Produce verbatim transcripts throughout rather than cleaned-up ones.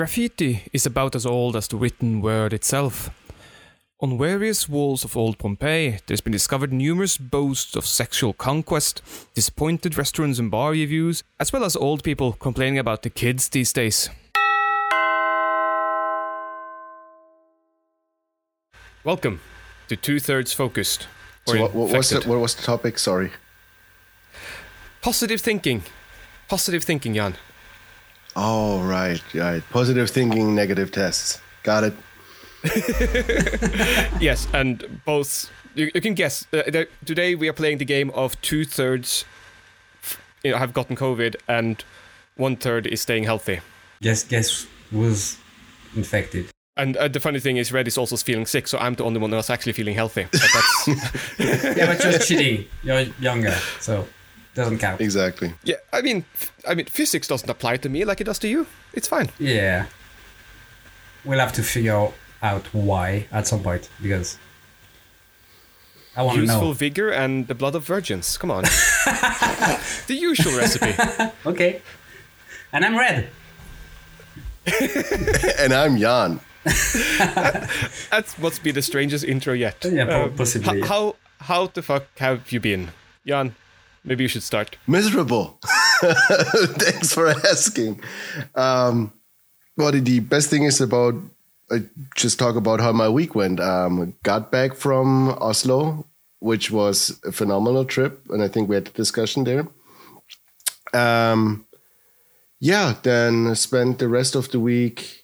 Graffiti is about as old as the written word itself. On various walls of old Pompeii, there's been discovered numerous boasts of sexual conquest, disappointed restaurants and bar reviews, as well as old people complaining about the kids these days. Welcome to Two Thirds Focused. So what, what, was the, what was the topic? Sorry. Positive thinking. Positive thinking, Jan. Oh, right, right. Positive thinking, negative tests. Got it. Yes, and both you, you can guess uh, today we are playing the game of two thirds you know, have gotten COVID and one third is staying healthy. Yes, guess was infected. And uh, the funny thing is, Red is also feeling sick, so I'm the only one that's actually feeling healthy. But that's yeah, but you're cheating. You're younger, so doesn't count. Exactly. Yeah, I mean, I mean, physics doesn't apply to me like it does to you. It's fine. Yeah, we'll have to figure out. out why at some point, because I want to know. Useful vigor and the blood of virgins, come on. The usual recipe. Okay. And I'm Red. And I'm Jan. that, that must be the strangest intro yet. Yeah, um, possibly. H- how, how the fuck have you been? Jan, maybe you should start. Miserable. Thanks for asking. Um, what the best thing is about I just talk about how my week went. Um, got back from Oslo, which was a phenomenal trip, and I think we had a discussion there. Um, yeah, then spent the rest of the week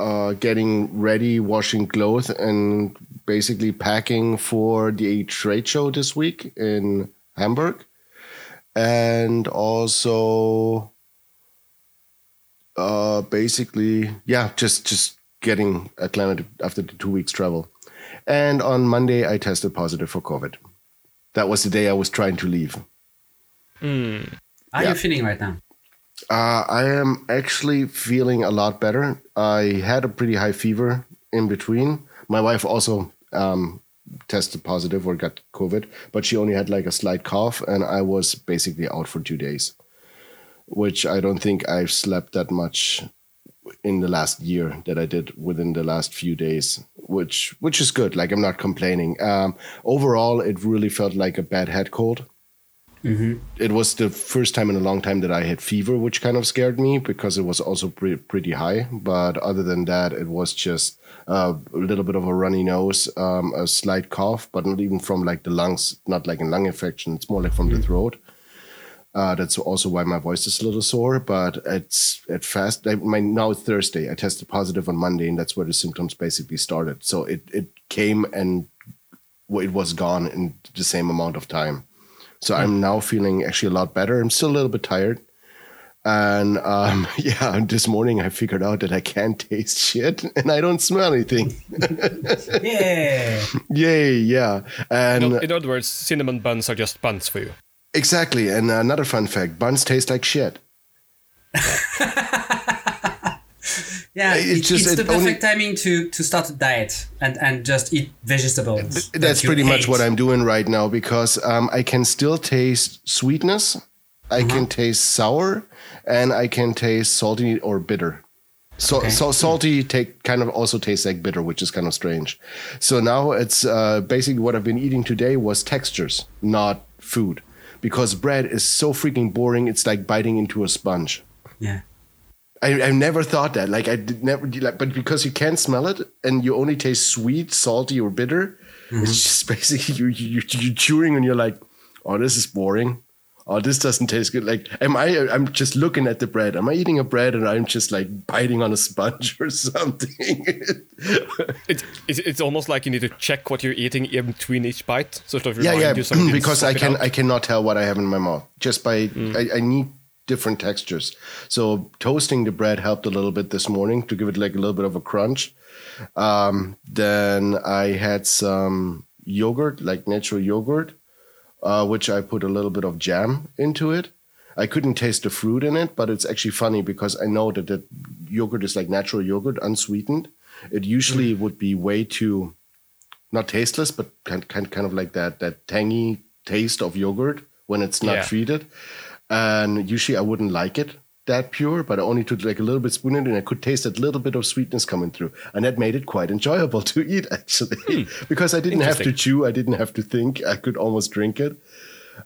uh, getting ready, washing clothes, and basically packing for the trade show this week in Hamburg, and also uh, basically, yeah, just just. getting acclimated after the two weeks travel. And on Monday, I tested positive for COVID. That was the day I was trying to leave. Mm. How yeah. are you feeling right now? Uh, I am actually feeling a lot better. I had a pretty high fever in between. My wife also um, tested positive or got COVID, but she only had like a slight cough, and I was basically out for two days, which I don't think I've slept that much in the last year that I did within the last few days, which which is good. Like, I'm not complaining. Um, overall, it really felt like a bad head cold. Mm-hmm. It was the first time in a long time that I had fever, which kind of scared me because it was also pre- pretty high. But other than that, it was just uh, a little bit of a runny nose, um, a slight cough, but not even from like the lungs, not like a lung infection. It's more like from mm-hmm. the throat. Uh, that's also why my voice is a little sore, but it's at fast. I, my now it's Thursday. I tested positive on Monday, and that's where the symptoms basically started. So it it came and it was gone in the same amount of time. So mm. I'm now feeling actually a lot better. I'm still a little bit tired, and um, yeah, this morning I figured out that I can't taste shit and I don't smell anything. Yeah, yay, yeah. And in, in other words, cinnamon buns are just buns for you. Exactly. And another fun fact, buns taste like shit. Yeah, it, it just, it's it the perfect only, timing to, to start a diet and, and just eat vegetables. That that's pretty hate. much what I'm doing right now, because um, I can still taste sweetness, I uh-huh. can taste sour, and I can taste salty or bitter. So, okay. so salty take kind of also tastes like bitter, which is kind of strange. So now it's uh, basically what I've been eating today was textures, not food. Because bread is so freaking boring, it's like biting into a sponge. Yeah, I, I've never thought that. Like I did never, like, but because you can't smell it and you only taste sweet, salty, or bitter, mm-hmm. it's just basically you you you're chewing and you're like, oh, this is boring. Oh, this doesn't taste good. Like, am I? I'm just looking at the bread. Am I eating a bread and I'm just like biting on a sponge or something? it, it's it's almost like you need to check what you're eating in between each bite, sort of. Yeah, yeah. You because I can I cannot tell what I have in my mouth just by mm. I, I need different textures. So toasting the bread helped a little bit this morning to give it like a little bit of a crunch. Um, then I had some yogurt, like natural yogurt. Uh, which I put a little bit of jam into it. I couldn't taste the fruit in it, but it's actually funny because I know that the yogurt is like natural yogurt, unsweetened. It usually mm. would be way too, not tasteless, but kind, kind, kind of like that that tangy taste of yogurt when it's not yeah. treated. And usually I wouldn't like it, that pure, but I only took like a little bit spoon in it, and I could taste a little bit of sweetness coming through. And that made it quite enjoyable to eat, actually, hmm. because I didn't have to chew. I didn't have to think. I could almost drink it.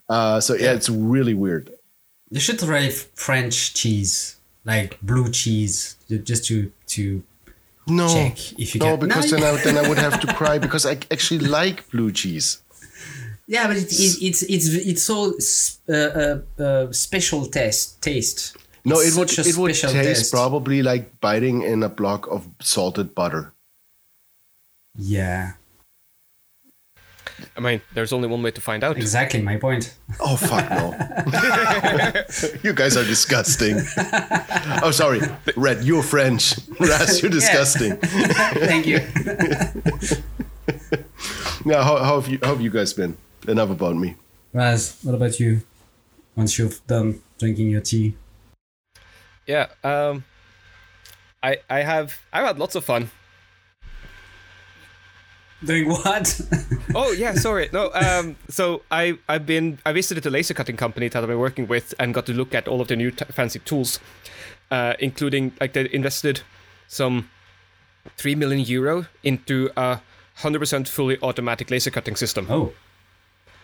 Uh, so, yeah, yeah, it's really weird. You should try French cheese, like blue cheese, just to to no, check if you no, can. Because no, because then, I, then I would have to cry because I actually like blue cheese. Yeah, but it, it, it's it's it's so uh, uh, special taste. taste. No, it would, it would taste test. probably like biting in a block of salted butter. Yeah. I mean, there's only one way to find out. Exactly my point. Oh, fuck no. You guys are disgusting. Oh, sorry. Red, you're French. Ras, you're disgusting. Thank you. Now, how, how, have you, how have you guys been? Enough about me. Ras, what about you? Once you've done drinking your tea... Yeah, um, I I have I've had lots of fun. Doing what? oh yeah, sorry. No, um, so I I've been I visited a laser cutting company that I've been working with and got to look at all of the new t- fancy tools, uh, including like they invested some three million euro into a hundred percent fully automatic laser cutting system. Oh,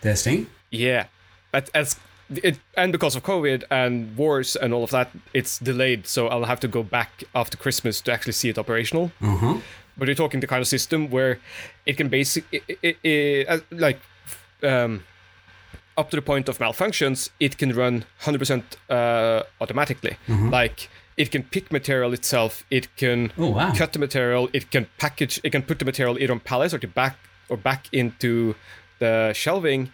testing. Yeah, that, that's. It, and because of COVID and wars and all of that, it's delayed. So I'll have to go back after Christmas to actually see it operational. Mm-hmm. But you're talking the kind of system where it can basically, it, it, it, like, um, up to the point of malfunctions, it can run one hundred percent uh, automatically. Mm-hmm. Like, it can pick material itself. It can oh, wow. cut the material. It can package. It can put the material either on pallets or to back or back into the shelving.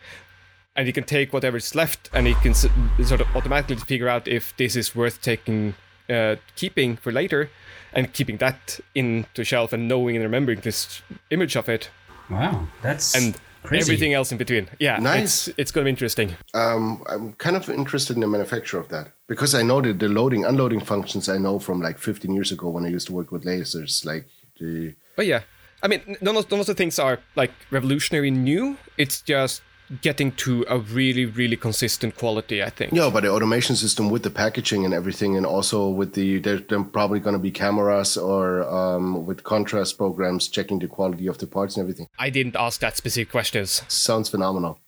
And you can take whatever is left, and you can sort of automatically figure out if this is worth taking, uh, keeping for later, and keeping that into shelf and knowing and remembering this image of it. Wow, that's and crazy. Everything else in between. Yeah, nice. It's, it's going to be interesting. Um, I'm kind of interested in the manufacture of that because I know that the loading, unloading functions I know from like fifteen years ago when I used to work with lasers, like the. But yeah, I mean, none of, none of the things are like revolutionary new. It's just. Getting to a really, really consistent quality, I think. Yeah, but the automation system with the packaging and everything, and also with the, there, there probably going to be cameras or um, with contrast programs checking the quality of the parts and everything. I didn't ask that specific questions. Sounds phenomenal.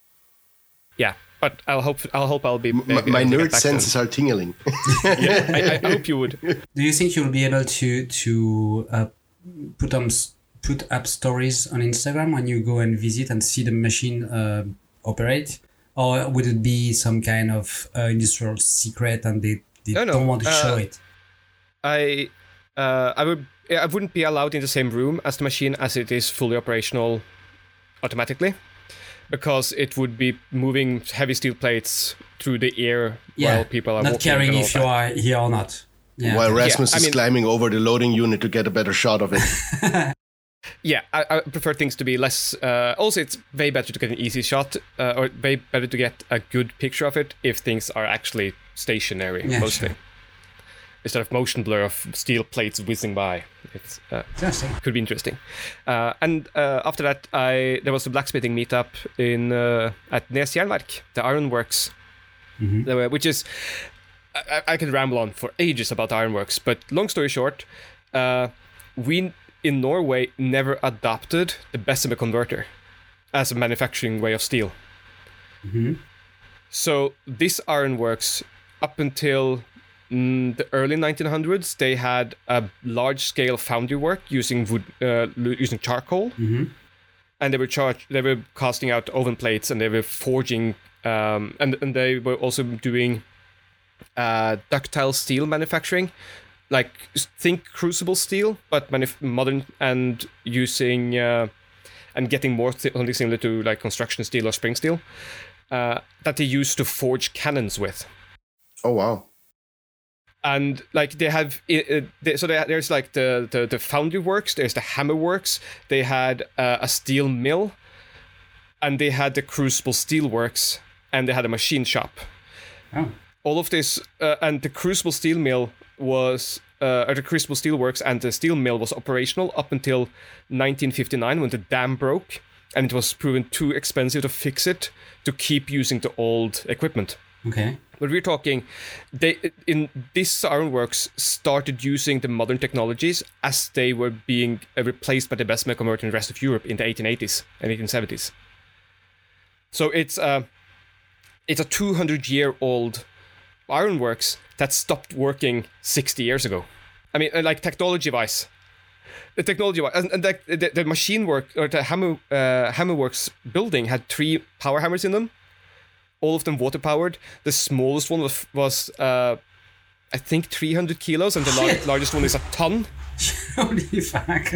Yeah, but I'll hope I'll hope I'll be. M- my nerd senses then. Are tingling. Yeah, I, I hope you would. Do you think you'll be able to to uh, put on put up stories on Instagram when you go and visit and see the machine? Uh, operate, or would it be some kind of uh, industrial secret and they, they no, no. don't want to uh, show it? I uh, I would I wouldn't be allowed in the same room as the machine as it is fully operational automatically, because it would be moving heavy steel plates through the air yeah, while people are not walking caring if you are here or not. Yeah. While Rasmus yeah, is I mean, climbing over the loading unit to get a better shot of it. Yeah, I, I prefer things to be less... Uh, also, it's way better to get an easy shot uh, or way better to get a good picture of it if things are actually stationary, yeah, mostly. Sure. Instead of motion blur of steel plates whizzing by. It's uh, interesting. Could be interesting. Uh, and uh, after that, I there was a blacksmithing meetup in uh, at Näs Järnværk, the ironworks, mm-hmm. which is... I, I could ramble on for ages about ironworks, but long story short, uh, we... in Norway, never adopted the Bessemer converter as a manufacturing way of steel. Mm-hmm. So this ironworks, up until mm, the early nineteen hundreds, they had a large-scale foundry work using wood, uh, using charcoal, mm-hmm. and they were charged. They were casting out oven plates, and they were forging, um, and and they were also doing uh, ductile steel manufacturing. Like, think crucible steel, but manif- modern and using uh, and getting more th- something similar to like construction steel or spring steel uh, that they used to forge cannons with. Oh, wow. And like they have, uh, they, so they, there's like the, the, the foundry works, there's the hammer works, they had uh, a steel mill, and they had the crucible steel works, and they had a machine shop. Oh. All of this, uh, and the crucible steel mill was uh, the Crystal Steelworks and the steel mill was operational up until nineteen fifty-nine when the dam broke and it was proven too expensive to fix it to keep using the old equipment. Okay. But we're talking, they in this ironworks started using the modern technologies as they were being replaced by the Bessemer converter in the rest of Europe in the eighteen eighties and eighteen seventies. So it's a, it's a two hundred year old ironworks that stopped working sixty years ago. I mean, like technology-wise. The technology-wise, and the, the, the machine work, or the hammer, uh, hammerworks building had three power hammers in them. All of them water-powered. The smallest one was, was uh, I think, three hundred kilos, and the lar- largest one is a ton. Holy fuck.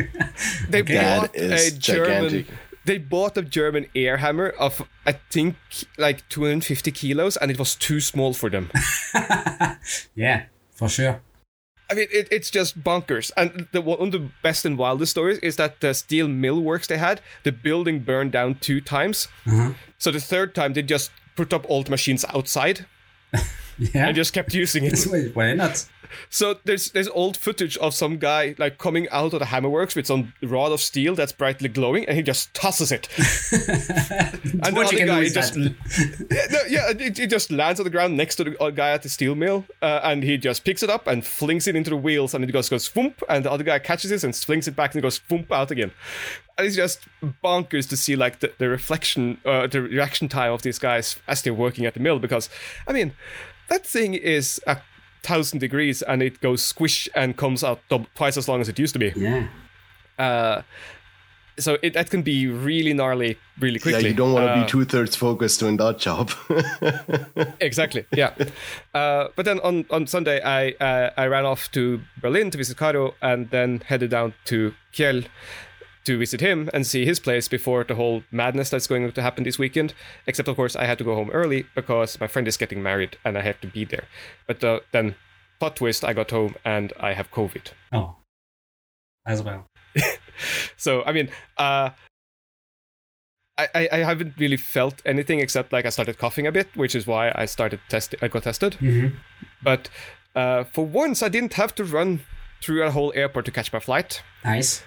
They bought a gigantic. German... They bought a German air hammer of, I think, like two hundred fifty kilos, and it was too small for them. Yeah, for sure. I mean, it, it's just bonkers. And the, one of the best and wildest stories is that the steel mill works they had, the building burned down two times. Mm-hmm. So the third time, they just put up old machines outside yeah. and just kept using it. Why not? So there's there's old footage of some guy like coming out of the hammerworks with some rod of steel that's brightly glowing, and he just tosses it. And what the other guy just yeah, no, yeah it, it just lands on the ground next to the guy at the steel mill, uh, and he just picks it up and flings it into the wheels, and it goes goes whoomp, and the other guy catches it and flings it back and it goes whoomp out again. And it's just bonkers to see like the, the reflection, uh, the reaction time of these guys as they're working at the mill, because I mean that thing is a thousand degrees and it goes squish and comes out double, twice as long as it used to be. Yeah. Uh, so it, that can be really gnarly, really quickly. Yeah, you don't want to uh, be two thirds focused doing that job. Exactly. Yeah. Uh, but then on, on Sunday, I uh, I ran off to Berlin to visit Caro, and then headed down to Kiel to visit him and see his place before the whole madness that's going to happen this weekend. Except, of course, I had to go home early because my friend is getting married and I had to be there. But uh, then, plot twist, I got home and I have COVID. Oh, as well. So, I mean, uh, I, I haven't really felt anything except like I started coughing a bit, which is why I started test- I got tested. Mm-hmm. But uh, for once, I didn't have to run through a whole airport to catch my flight. Nice.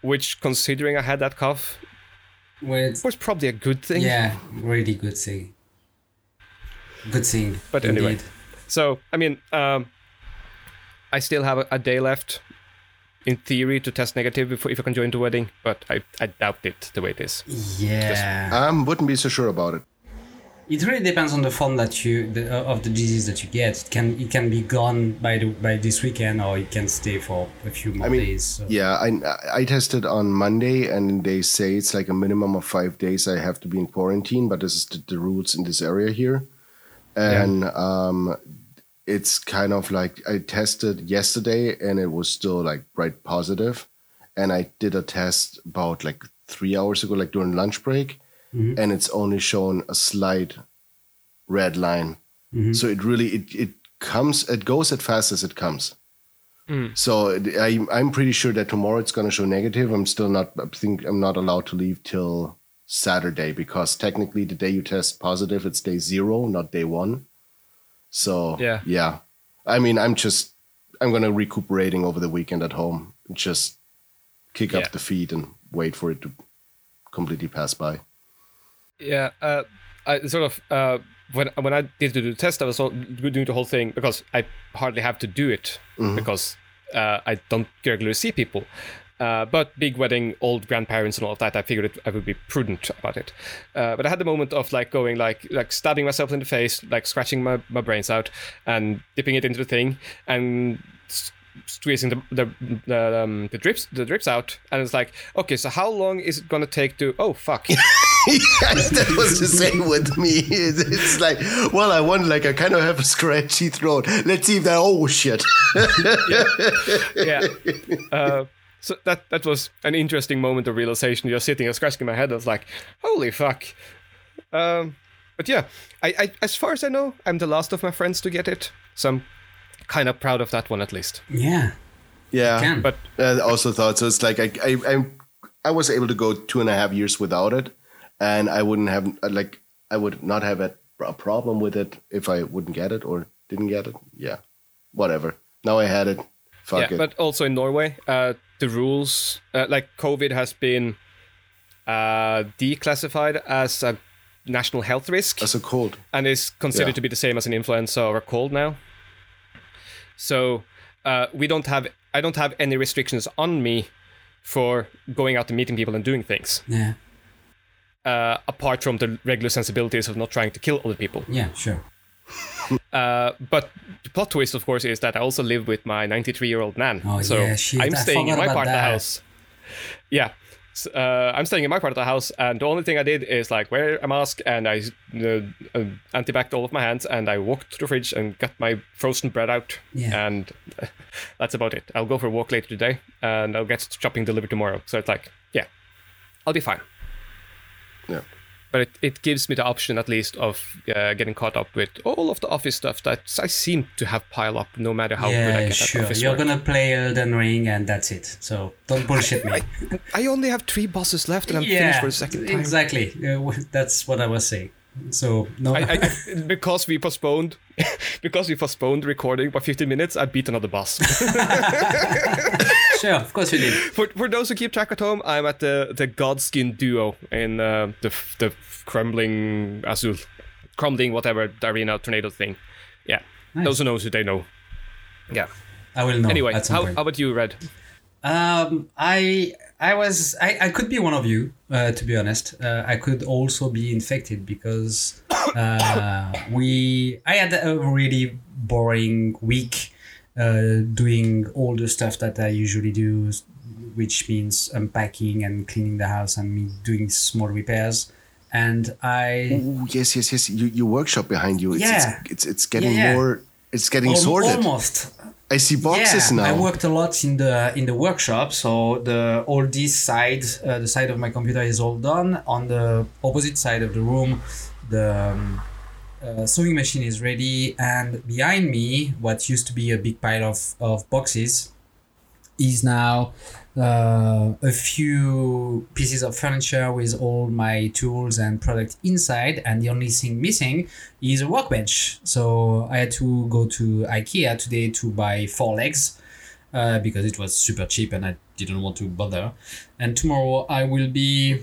Which, considering I had that cough, well, was probably a good thing. Yeah, really good thing. Good thing. But indeed. Anyway, so, I mean, um, I still have a, a day left, in theory, to test negative if, if I can join the wedding, but I, I doubt it the way it is. Yeah. I um, wouldn't be so sure about it. It really depends on the form that you the, uh, of the disease that you get. It can it can be gone by the, by this weekend, or it can stay for a few more I mean, days. So. Yeah, I I tested on Monday, and they say it's like a minimum of five days I have to be in quarantine. But this is the, the rules in this area here, and yeah. um, it's kind of like I tested yesterday, and it was still like bright positive, and I did a test about like three hours ago, like during lunch break. Mm-hmm. And it's only shown a slight red line. Mm-hmm. So it really, it, it comes, it goes as fast as it comes. Mm. So I, I'm pretty sure that tomorrow it's going to show negative. I'm still not, I think I'm not allowed to leave till Saturday, because technically the day you test positive, it's day zero, not day one. So yeah, yeah. I mean, I'm just, I'm going to recuperating over the weekend at home. Just kick yeah. up the feet and wait for it to completely pass by. Yeah, uh, I sort of uh, when when I did the test, I was doing the whole thing because I hardly have to do it mm-hmm. because uh, I don't regularly see people. Uh, but big wedding, old grandparents, and all of that, I figured it, I would be prudent about it. Uh, but I had the moment of like going like like stabbing myself in the face, like scratching my, my brains out, and dipping it into the thing, and squeezing the the the, um, the drips the drips out, and it's like, okay, so how long is it gonna take to? Oh fuck. Yes, that was the same with me. It's, it's like, well, I want, like, I kind of have a scratchy throat. Let's see if that, oh, shit. Yeah. yeah. Uh, so that that was an interesting moment of realization. You're sitting and scratching my head. I was like, holy fuck. Um, but yeah, I, I as far as I know, I'm the last of my friends to get it. So I'm kind of proud of that one, at least. Yeah. Yeah. But I also thought, so it's like, I, I, I, I was able to go two and a half years without it. And I wouldn't have, like, I would not have a problem with it if I wouldn't get it or didn't get it. Yeah, whatever. Now I had it. Fuck yeah, it. But also in Norway, uh, the rules, uh, like COVID has been uh, declassified as a national health risk. As a cold. And is considered yeah. to be the same as an influenza or a cold now. So uh, we don't have, I don't have any restrictions on me for going out and meeting people and doing things. Yeah. Uh, apart from the regular sensibilities of not trying to kill other people. Yeah, sure. Uh, but the plot twist, of course, is that I also live with my ninety-three-year-old nan. Oh, so yeah, she, I'm staying in my part that. of the house. Yeah. So, uh, I'm staying in my part of the house, and the only thing I did is like wear a mask, and I uh, uh, anti-backed all of my hands, and I walked to the fridge and got my frozen bread out, yeah. and uh, that's about it. I'll go for a walk later today, and I'll get shopping delivered tomorrow. So it's like, yeah, I'll be fine. Yeah. But it, it gives me the option, at least, of uh, getting caught up with all of the office stuff that I seem to have pile up, no matter how yeah, good I get sure. at office. You're work. Gonna play Elden Ring, and that's it. So don't bullshit I, me. I, I only have three bosses left, and I'm yeah, finished for the second time. Exactly. Uh, that's what I was saying. So no, I, I, because we postponed, because we postponed recording by fifteen minutes, I beat another boss. Sure, of course you did. For for those who keep track at home, I'm at the, the Godskin Duo in uh, the the Crumbling Azul, Crumbling whatever arena tornado thing. Yeah, nice. Those who know, who they know. Yeah, I will know. Anyway, how, how about you, Red? Um, I I was I, I could be one of you uh, to be honest. Uh, I could also be infected because uh, we I had a really boring week uh, doing all the stuff that I usually do, which means unpacking and cleaning the house and me doing small repairs. And I Ooh, yes yes yes you, your workshop behind you it's yeah. it's, it's it's getting yeah. more it's getting Al- sorted almost. I see boxes yeah, now. I worked a lot in the in the workshop, so the all this side, uh, the side of my computer is all done. On the opposite side of the room, the um, uh, sewing machine is ready, and behind me, what used to be a big pile of, of boxes, is now uh, a few pieces of furniture with all my tools and product inside, and the only thing missing is a workbench. So I had to go to IKEA today to buy four legs uh, because it was super cheap and I didn't want to bother. And tomorrow I will be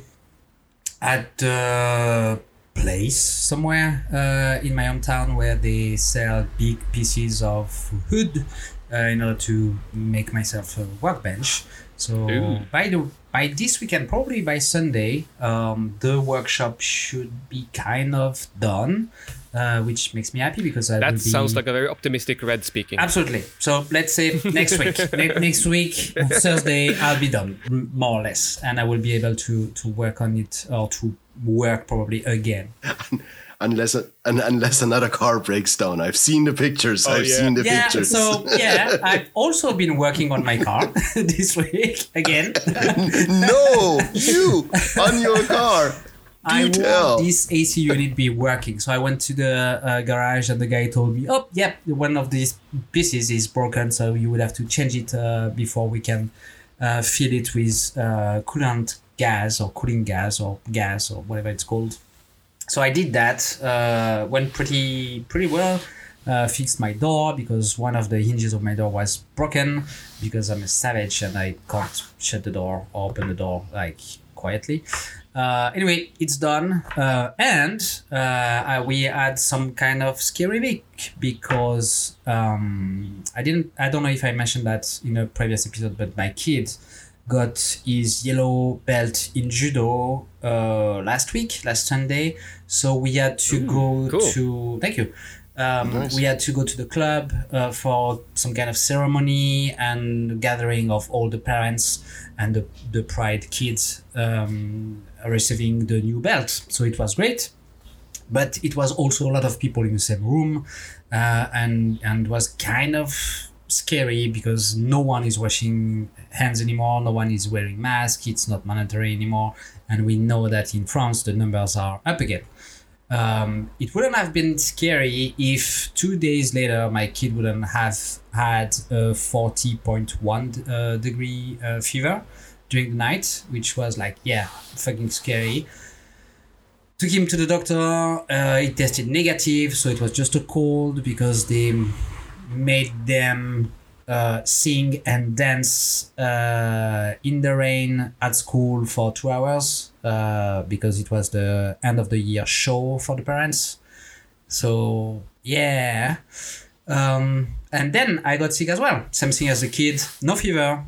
at a place somewhere uh, in my hometown where they sell big pieces of wood uh, in order to make myself a workbench. So Ooh. by the by this weekend, probably by Sunday, um, the workshop should be kind of done, uh, which makes me happy because I that will be... sounds like a very optimistic Red speaking. Absolutely. So let's say next week, ne- next week on Thursday, I'll be done more or less, and I will be able to to work on it or to work probably again. Unless un, unless another car breaks down. I've seen the pictures. Oh, I've yeah. seen the yeah, pictures. So, yeah, I've also been working on my car this week again. No, you on your car. Do I tell. want this A C unit be working. So I went to the uh, garage and the guy told me, oh, yep, yeah, one of these pieces is broken. So you would have to change it uh, before we can uh, fill it with uh, coolant gas or cooling gas or gas or whatever it's called. So I did that, uh, went pretty pretty well, uh, fixed my door because one of the hinges of my door was broken because I'm a savage and I can't shut the door or open the door like quietly. Uh, anyway, it's done. Uh, and uh, we had some kind of scary week because um, I didn't, I don't know if I mentioned that in a previous episode, but my kid got his yellow belt in judo uh, last week, last Sunday. So we had to Ooh, go cool. to... Thank you. Um, nice. We had to go to the club uh, for some kind of ceremony and gathering of all the parents and the, the pride kids um, receiving the new belt. So it was great. But it was also a lot of people in the same room uh, and and was kind of... scary because no one is washing hands anymore, no one is wearing masks, it's not mandatory anymore, and we know that in France the numbers are up again. Um, it wouldn't have been scary if two days later my kid wouldn't have had a forty point one uh, degree uh, fever during the night, which was like, yeah, fucking scary. Took him to the doctor, uh, he tested negative, so it was just a cold because they... made them uh, sing and dance uh, in the rain at school for two hours uh, because it was the end of the year show for the parents. So, yeah. Um, and then I got sick as well. Same thing as a kid. No fever,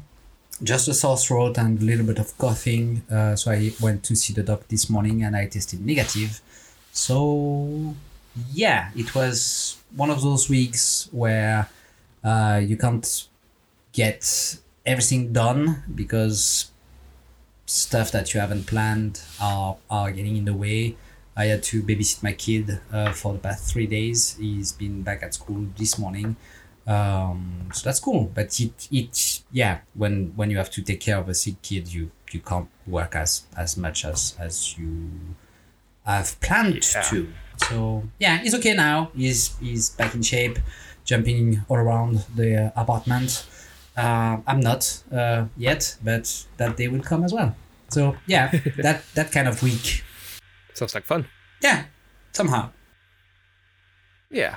just a sore throat and a little bit of coughing. Uh, so I went to see the doc this morning and I tested negative. So, yeah, it was one of those weeks where uh, you can't get everything done because stuff that you haven't planned are, are getting in the way. I had to babysit my kid uh, for the past three days. He's been back at school this morning. Um, so that's cool. But it, it yeah, when when you have to take care of a sick kid, you, you can't work as, as much as, as you have planned yeah. to. So, yeah, he's okay now. He's he's back in shape, jumping all around the uh, apartment. Uh, I'm not uh, yet, but that day will come as well. So, yeah, that, that kind of week. Sounds like fun. Yeah, somehow. Yeah.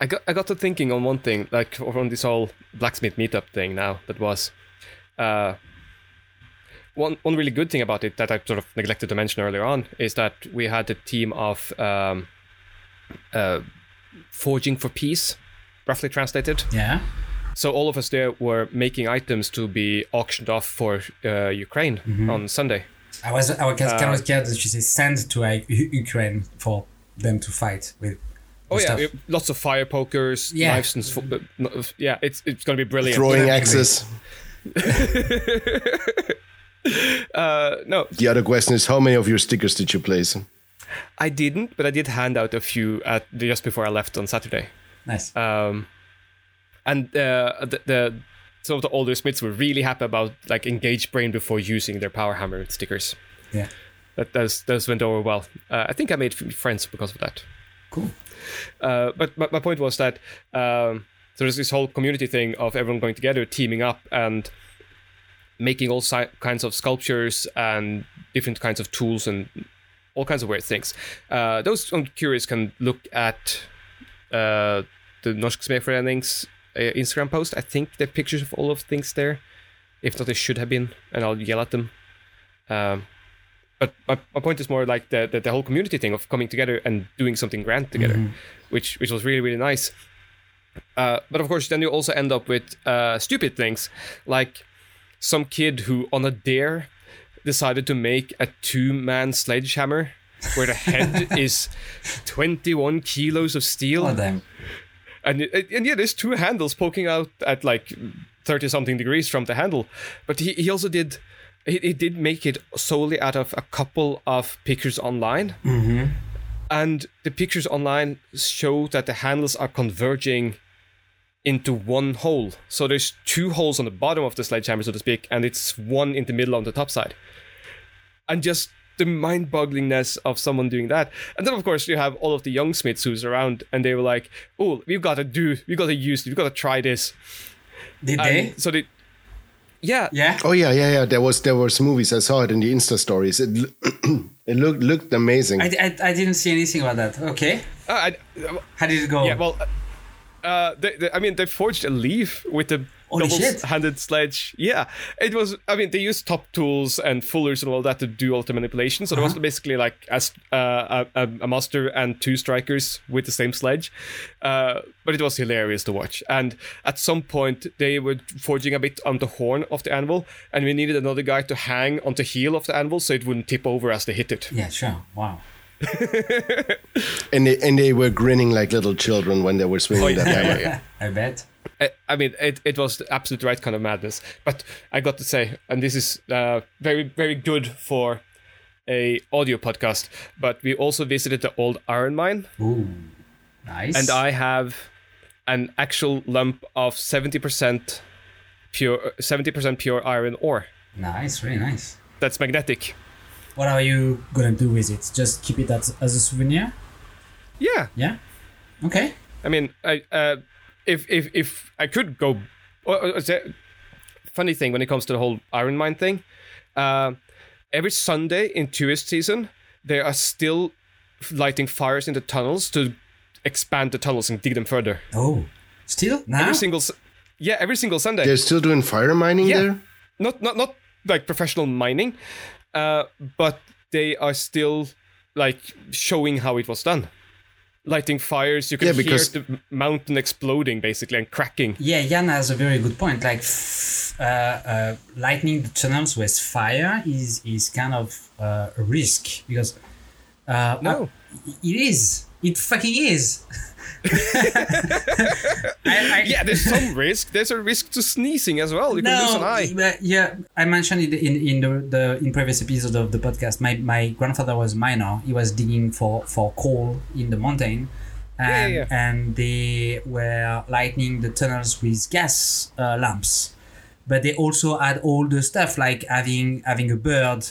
I got I got to thinking on one thing, like on this whole blacksmith meetup thing now, that was uh, one one really good thing about it that I sort of neglected to mention earlier on is that we had a team of um, uh, forging for peace, roughly translated. Yeah. So all of us there were making items to be auctioned off for uh, Ukraine mm-hmm. on Sunday. I was I was kind of scared that she said send to like, Ukraine for them to fight with. Oh yeah, stuff. Lots of fire pokers, yeah. knives and fo- yeah, it's it's gonna be brilliant. Throwing axes. uh, no. The other question is how many of your stickers did you place? I didn't, but I did hand out a few at just before I left on Saturday. Nice. Um, and uh, the. the Some of the older smiths were really happy about like engage brain before using their power hammer stickers. Yeah, that those those went over well. Uh, I think I made friends because of that. Cool. Uh, but my, my point was that um, so there's this whole community thing of everyone going together, teaming up, and making all si- kinds of sculptures and different kinds of tools and all kinds of weird things. Uh, those who are curious can look at uh, the Norsk Smeltning's Instagram post. I think they have pictures of all of things there. If not, they should have been, and I'll yell at them. Um, but my, my point is more like the, the the whole community thing of coming together and doing something grand together, mm-hmm. which which was really, really nice. Uh, but of course, then you also end up with uh, stupid things, like some kid who on a dare decided to make a two-man sledgehammer where the head is twenty-one kilos of steel. Oh, damn. And, and yeah, there's two handles poking out at like thirty something degrees from the handle. But he, he also did, he, he did make it solely out of a couple of pictures online. Mm-hmm. And the pictures online show that the handles are converging into one hole. So there's two holes on the bottom of the sledgehammer, so to speak, and it's one in the middle on the top side. And just the mind-bogglingness of someone doing that. And then, of course, you have all of the young smiths who's around, and they were like, oh, we've got to do, we've got to use, we've got to try this. Did and they? So they, yeah. Yeah. Oh, yeah, yeah, yeah. There was there was movies. I saw it in the Insta stories. It it looked looked amazing. I, I, I didn't see anything about that. Okay. Uh, I, uh, How did it go? Yeah, well, uh, they, they, I mean, they forged a leaf with the double-handed sledge. Yeah, it was, I mean, they used top tools and fullers and all that to do all the manipulations. So uh-huh. There was basically like a, uh, a, a master and two strikers with the same sledge. Uh, but it was hilarious to watch. And at some point, they were forging a bit on the horn of the anvil, and we needed another guy to hang on the heel of the anvil so it wouldn't tip over as they hit it. Yeah, sure. Wow. and, they, and they were grinning like little children when they were swinging oh, yeah. that hammer. Yeah. I bet. I mean, it, it was the absolute right kind of madness. But I got to say, and this is uh, very, very good for a audio podcast, but we also visited the old iron mine. Ooh, nice. And I have an actual lump of seventy percent pure seventy percent pure iron ore. Nice, really nice. That's magnetic. What are you going to do with it? Just keep it as, as a souvenir? Yeah. Yeah? Okay. I mean, I... Uh, If if if I could go, funny thing when it comes to the whole iron mine thing, uh, every Sunday in tourist season they are still lighting fires in the tunnels to expand the tunnels and dig them further. Oh, still now? Every single Yeah, every single Sunday. They're still doing fire mining yeah. there? Not not not like professional mining, uh, but they are still like showing how it was done. Lighting fires, you can yeah, because... hear the mountain exploding basically and cracking. Yeah, Jan has a very good point. Like uh, uh, lighting the tunnels with fire is, is kind of uh, a risk because uh, no. Well, it is. It fucking is. I, I, yeah, there's some risk. There's a risk to sneezing as well. You no, can lose an eye. But yeah, I mentioned it in, in the, the in previous episode of the podcast. My my grandfather was a miner. He was digging for, for coal in the mountain, and yeah, yeah, yeah. and they were lighting the tunnels with gas uh, lamps. But they also had all the stuff like having having a bird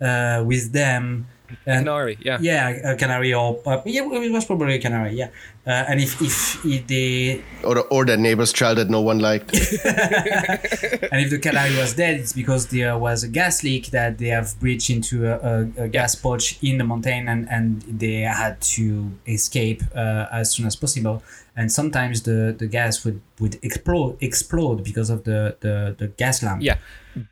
uh, with them. And, canary, yeah, yeah, a canary or uh, yeah, it was probably a canary, yeah. Uh, and if if, if they or the, or the neighbor's child that no one liked, and if the canary was dead, it's because there was a gas leak that they have breached into a, a, a gas pouch in the mountain, and, and they had to escape uh, as soon as possible. And sometimes the, the gas would, would explode explode because of the, the, the gas lamp. Yeah,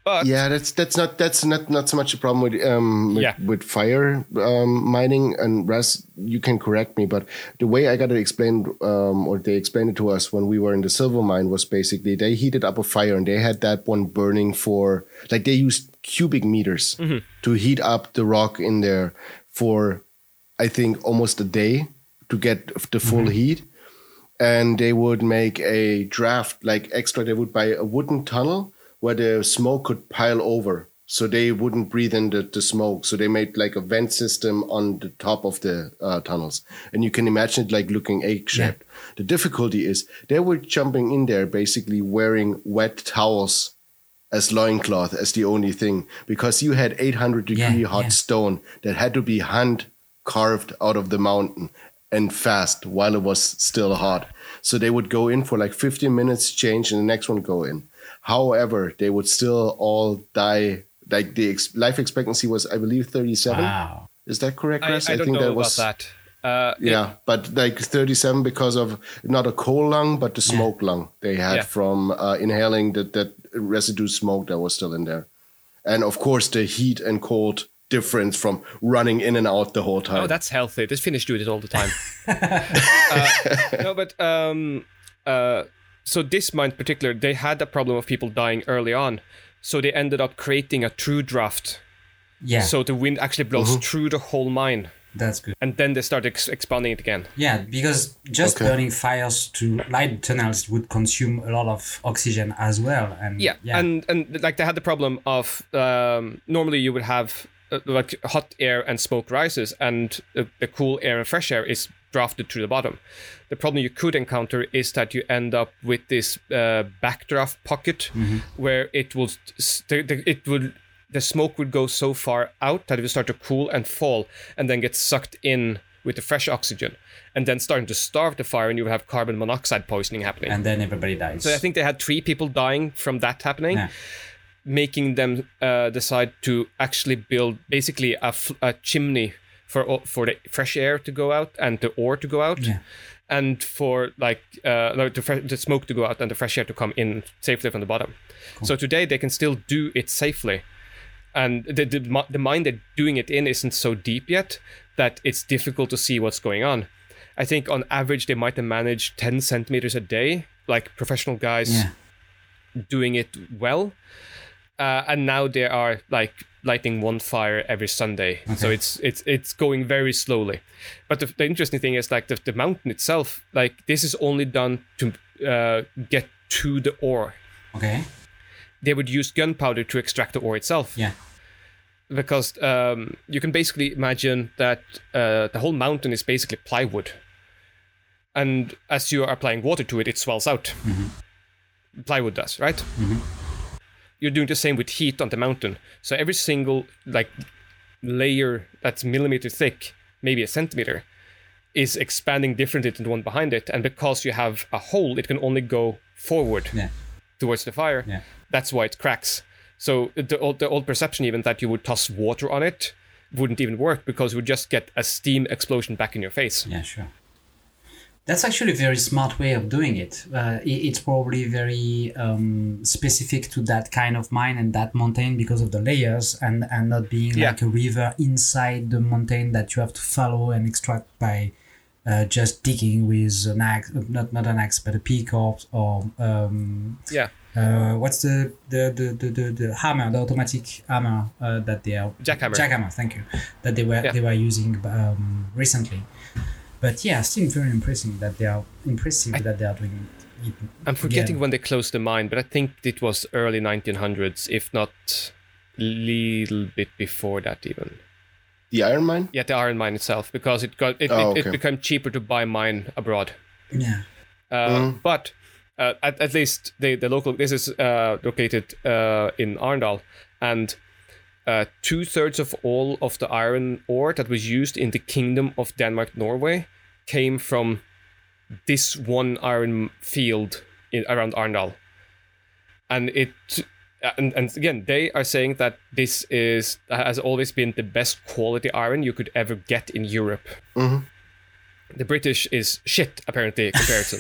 but yeah, that's that's not that's not, not so much a problem with um with, yeah. with fire um, mining. And Russ, you can correct me, but the way I got it explained um or they explained it to us when we were in the silver mine was basically they heated up a fire and they had that one burning for like they used cubic meters mm-hmm. to heat up the rock in there for I think almost a day to get the full mm-hmm. heat. And they would make a draft, like extra, they would buy a wooden tunnel where the smoke could pile over. So they wouldn't breathe in the, the smoke. So they made like a vent system on the top of the uh, tunnels. And you can imagine it like looking egg-shaped. Yeah. The difficulty is they were jumping in there basically wearing wet towels as loincloth as the only thing. Because you had eight hundred degree yeah, hot yeah. stone that had to be hand-carved out of the mountain. And fast while it was still hot. So they would go in for like fifteen minutes change and the next one go in. However, they would still all die. Like the ex- life expectancy was, I believe, thirty-seven. Wow. Is that correct, Chris? I, I, I don't think know that about was, that. Uh, yeah, it, but like thirty-seven because of not a coal lung, but the smoke yeah. lung they had yeah. from uh, inhaling that, that residue smoke that was still in there. And of course, the heat and cold difference from running in and out the whole time. Oh, that's healthy. This Finnish do it all the time. uh, no, but um, uh, so this mine in particular, they had a problem of people dying early on, so they ended up creating a true draft. Yeah. So the wind actually blows mm-hmm. through the whole mine. That's good. And then they started ex- expanding it again. Yeah, because just okay. burning fires to light tunnels would consume a lot of oxygen as well. And yeah, yeah. and and like they had the problem of um, normally you would have. Uh, like hot air and smoke rises and uh, the cool air and fresh air is drafted through the bottom. The problem you could encounter is that you end up with this uh, backdraft pocket mm-hmm. where it will st- it will the smoke would go so far out that it will start to cool and fall and then get sucked in with the fresh oxygen and then starting to starve the fire and you would have carbon monoxide poisoning happening. And then everybody dies. So I think they had three people dying from that happening. Yeah. Making them uh, decide to actually build basically a, f- a chimney for for the fresh air to go out and the ore to go out, yeah. and for like uh, the, fre- the smoke to go out and the fresh air to come in safely from the bottom. Cool. So today they can still do it safely, and the the, the mine they're doing it in isn't so deep yet that it's difficult to see what's going on. I think on average they might have managed ten centimeters a day, like professional guys yeah. doing it well. Uh, and now they are like lighting one fire every Sunday, okay. so it's it's it's going very slowly. But the, the interesting thing is like the, the mountain itself, like this is only done to uh, get to the ore. Okay. They would use gunpowder to extract the ore itself. Yeah. Because um, you can basically imagine that uh, the whole mountain is basically plywood, and as you are applying water to it, it swells out. Mm-hmm. Plywood does, right? Mm-hmm. You're doing the same with heat on the mountain. So every single like layer that's millimeter thick, maybe a centimeter, is expanding differently than the one behind it. And because you have a hole, it can only go forward yeah. towards the fire. Yeah. That's why it cracks. So the old, the old perception even that you would toss water on it wouldn't even work because you would just get a steam explosion back in your face. Yeah, sure. That's actually a very smart way of doing it. Uh, it it's probably very um, specific to that kind of mine and that mountain because of the layers and, and not being yeah. like a river inside the mountain that you have to follow and extract by uh, just digging with an axe, not, not an axe, but a pick or... or um, yeah. Uh, what's the the, the, the, the the hammer, the automatic hammer uh, that they are... Jackhammer. Jackhammer, thank you. That they were, yeah. they were using um, recently. But yeah, still very impressive that they are impressive I, that they are doing it. I'm forgetting again. when they closed the mine, but I think it was early nineteen hundreds, if not a little bit before that even. The iron mine? Yeah, the iron mine itself, because it got it, oh, it, okay. it became cheaper to buy mine abroad. Yeah. Uh, mm-hmm. But uh, at, at least the the local this is uh, located uh, in Arendal, and Uh, two thirds of all of the iron ore that was used in the Kingdom of Denmark, Norway, came from this one iron field in, around Arendal, and it and, and again they are saying that this is has always been the best quality iron you could ever get in Europe. Mm-hmm. The British is shit, apparently, in comparison.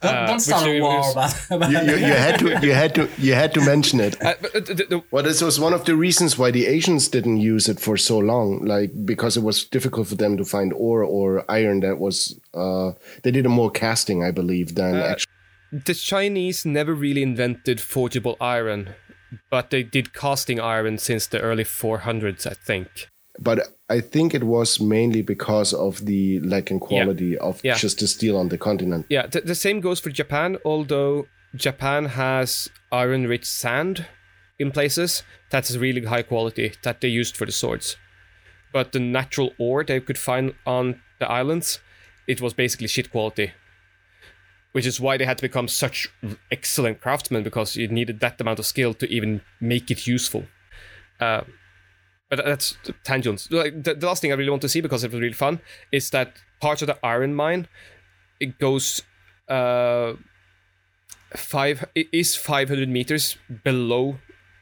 Don't, uh, don't start a war about, about you, you, you had to, you had to, you had to mention it. Uh, but, uh, the, the, well, this was one of the reasons why the Asians didn't use it for so long, like because it was difficult for them to find ore or iron that was. Uh, they did a more casting, I believe, than uh, actually. The Chinese never really invented forgeable iron, but they did casting iron since the early four hundreds, I think. But I think it was mainly because of the lack in quality yeah. of yeah. just the steel on the continent. Yeah, the, the same goes for Japan, although Japan has iron-rich sand in places that's really high quality that they used for the swords. But the natural ore they could find on the islands, it was basically shit quality, which is why they had to become such excellent craftsmen, because you needed that amount of skill to even make it useful. Uh, But that's tangents. The last thing I really want to see, because it was really fun, is that part of the iron mine, it goes uh, five. It is five hundred meters below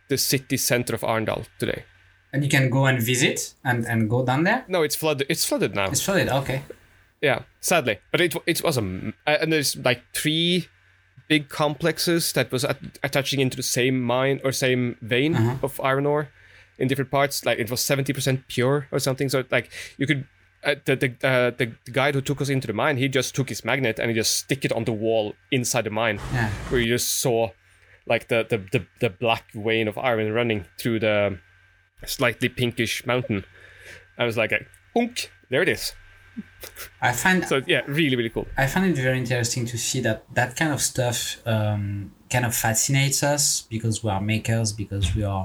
the city center of Arendal today. And you can go and visit and, and go down there. No, it's flooded. It's flooded now. It's flooded. Okay. Yeah, sadly, but it it was a and there's like three big complexes that was at, attaching into the same mine or same vein uh-huh. of iron ore. In different parts, like it was seventy percent pure or something. So like you could, uh, the the, uh, the the guide who took us into the mine, he just took his magnet and he just stick it on the wall inside the mine, yeah. where you just saw, like the the, the the black vein of iron running through the slightly pinkish mountain. I was like, "Oink, there it is." I find so yeah, really really cool. I find it very interesting to see that that kind of stuff um, kind of fascinates us because we are makers, because we are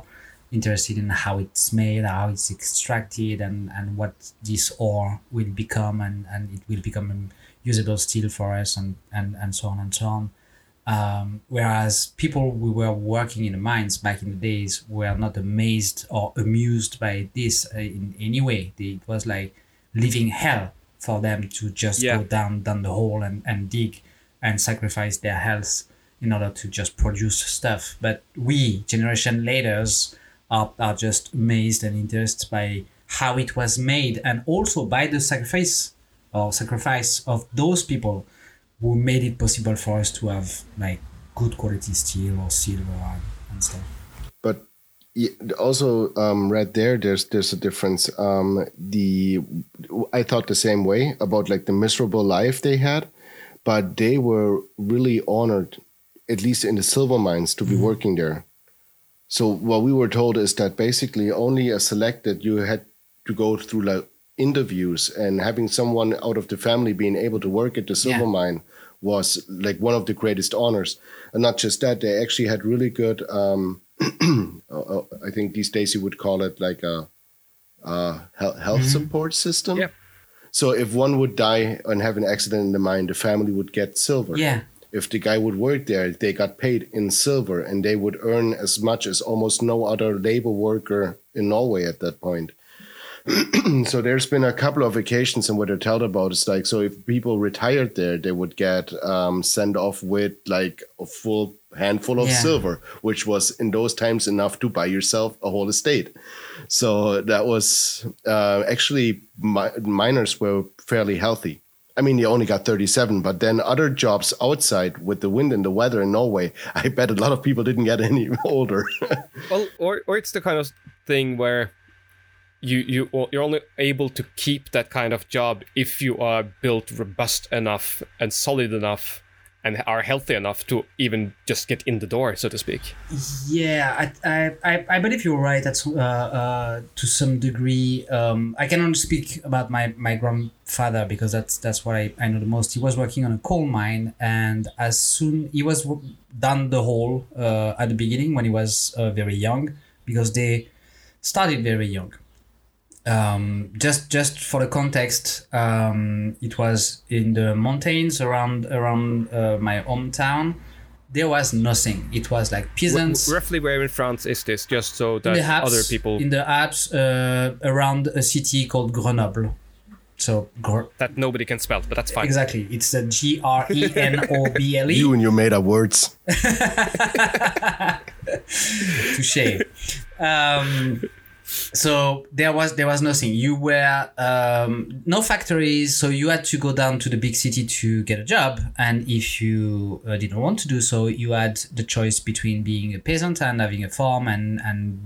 interested in how it's made, how it's extracted, and, and what this ore will become, and, and it will become usable steel for us, and, and, and so on and so on. Um, whereas people who were working in the mines back in the days were not amazed or amused by this in any way. They, it was like living hell for them to just yeah. go down down the hole and, and dig and sacrifice their health in order to just produce stuff. But we, generation laters, Are, are just amazed and interested by how it was made, and also by the sacrifice or sacrifice of those people who made it possible for us to have like good quality steel or silver and, and stuff. But also, um, right there, there's there's a difference. Um, the I thought the same way about like the miserable life they had, but they were really honored, at least in the silver mines, to be mm-hmm. working there. So what we were told is that basically only a selected you had to go through like interviews, and having someone out of the family being able to work at the silver yeah. mine was like one of the greatest honors. And not just that, they actually had really good, um, I think these days you would call it like a, a health mm-hmm. support system. Yeah. So if one would die and have an accident in the mine, the family would get silver. Yeah. If the guy would work there, they got paid in silver, and they would earn as much as almost no other labor worker in Norway at that point. So there's been a couple of occasions, and what they're told about is like, so if people retired there, they would get um, sent off with like a full handful of yeah. silver, which was in those times enough to buy yourself a whole estate. So that was uh, actually mi- miners were fairly healthy. I mean, you only got thirty-seven, but then other jobs outside with the wind and the weather in Norway, I bet a lot of people didn't get any older. Well, or or it's the kind of thing where you you you're only able to keep that kind of job if you are built robust enough and solid enough and are healthy enough to even just get in the door, so to speak. Yeah, I I, I believe you're right. That's uh, uh, to some degree. Um, I can only speak about my, my grandfather because that's that's what I, I know the most. He was working on a coal mine, and as soon he was down the hole uh, at the beginning when he was uh, very young, because they started very young. Um, just just for the context, um, it was in the mountains around around uh, my hometown. There was nothing. It was like peasants. R- roughly where in France is this? Just so that Alps, other people... In the Alps, uh, around a city called Grenoble. So gr- That nobody can spell, but that's fine. Exactly. It's a G R E N O B L E. You and your made-up words. Touché. Um... So there was there was nothing. You were um, no factories, so you had to go down to the big city to get a job. And if you uh, didn't want to do so, you had the choice between being a peasant and having a farm and and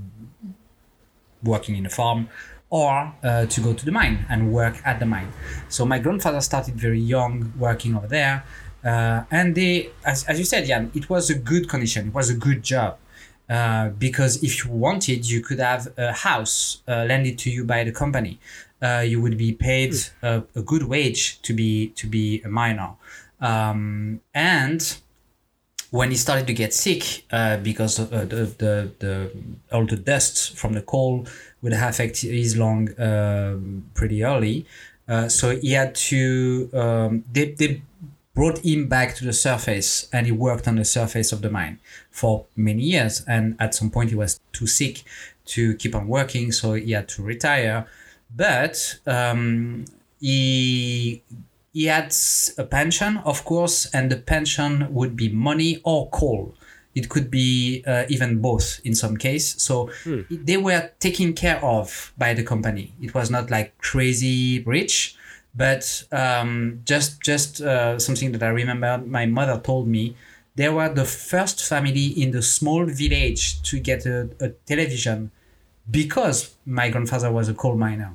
working in a farm, or uh, to go to the mine and work at the mine. So my grandfather started very young working over there, uh, and they, as as you said, Jan, it was a good condition. It was a good job. Uh, because if you wanted, you could have a house uh, lended to you by the company. Uh, you would be paid a, a good wage to be to be a miner. Um, and when he started to get sick, uh, because of, uh, the, the the all the dust from the coal would have affected his lung uh, pretty early, uh, so he had to. Um, they they. brought him back to the surface, and he worked on the surface of the mine for many years. And at some point he was too sick to keep on working, so he had to retire. But um, he he had a pension, of course, and the pension would be money or coal. It could be uh, even both in some case. So hmm. they were taken care of by the company. It was not like crazy rich. But um, just just uh, something that I remember my mother told me, they were the first family in the small village to get a, a television because my grandfather was a coal miner.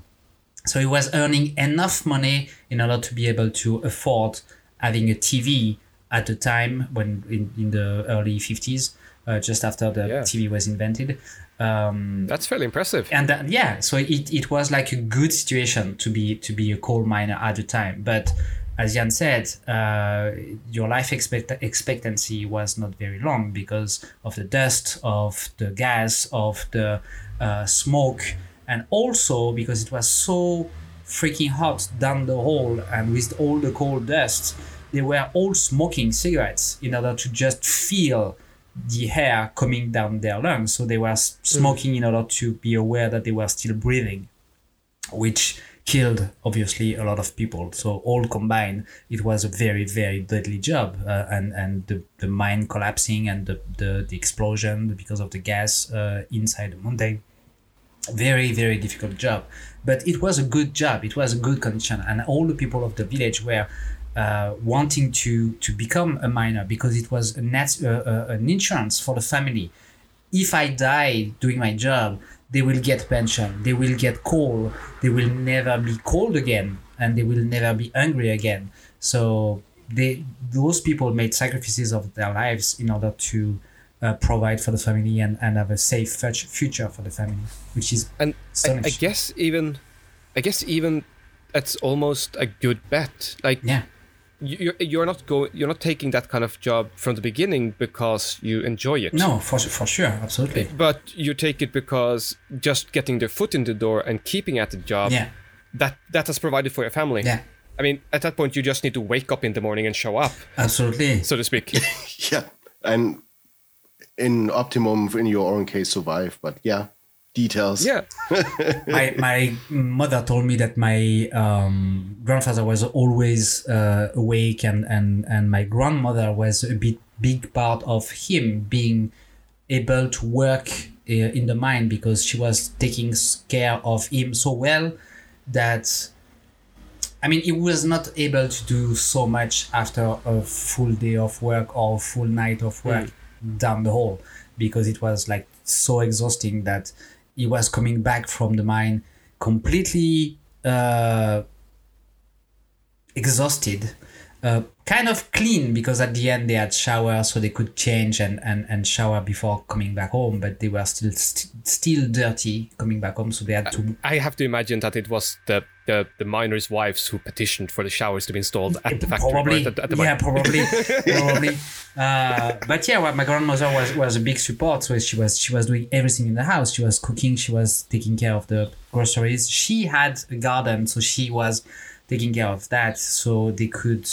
So he was earning enough money in order to be able to afford having a T V at the time when in, in the early fifties, uh, just after the yeah. T V was invented. Um, That's fairly impressive. And that, yeah, so it, it was like a good situation to be to be a coal miner at the time. But as Jan said, uh, your life expect- expectancy was not very long because of the dust, of the gas, of the uh, smoke, and also because it was so freaking hot down the hole and with all the coal dust, they were all smoking cigarettes in order to just feel the air coming down their lungs. So they were smoking in order to be aware that they were still breathing, which killed obviously a lot of people. So all combined, it was a very, very deadly job. Uh, and and the, the mine collapsing and the, the, the explosion because of the gas uh, inside the mountain. Very, very difficult job. But it was a good job. It was a good condition. And all the people of the village were Uh, wanting to, to become a miner because it was a nat- uh, uh, an insurance for the family. If I die doing my job, they will get pension, they will get coal, they will never be cold again, and they will never be hungry again. So they those people made sacrifices of their lives in order to uh, provide for the family and, and have a safe future for the family, which is and I, I guess even I guess even that's almost a good bet. Like yeah. You're you're not going you're not taking that kind of job from the beginning because you enjoy it. No, for for sure, absolutely. But you take it because just getting their foot in the door and keeping at the job, yeah. that that has provided for your family. Yeah. I mean, at that point, you just need to wake up in the morning and show up. Absolutely, so to speak. Yeah, and in optimum, in your own case, survive. But yeah. Details. Yeah. my my mother told me that my um, grandfather was always uh, awake, and, and, and my grandmother was a bit big part of him being able to work uh, in the mine because she was taking care of him so well that I mean, he was not able to do so much after a full day of work or a full night of work mm. down the hole, because it was like so exhausting that he was coming back from the mine completely uh, exhausted, uh, kind of clean, because at the end they had showers so they could change and, and, and shower before coming back home, but they were still st- still dirty coming back home, so they had to... I have to imagine that it was the The, the miners' wives who petitioned for the showers to be installed at the factory. Probably, at the, at the yeah, probably, probably. Uh, but yeah, well, my grandmother was, was a big support, so she was she was doing everything in the house. She was cooking, she was taking care of the groceries. She had a garden, so she was taking care of that, so they could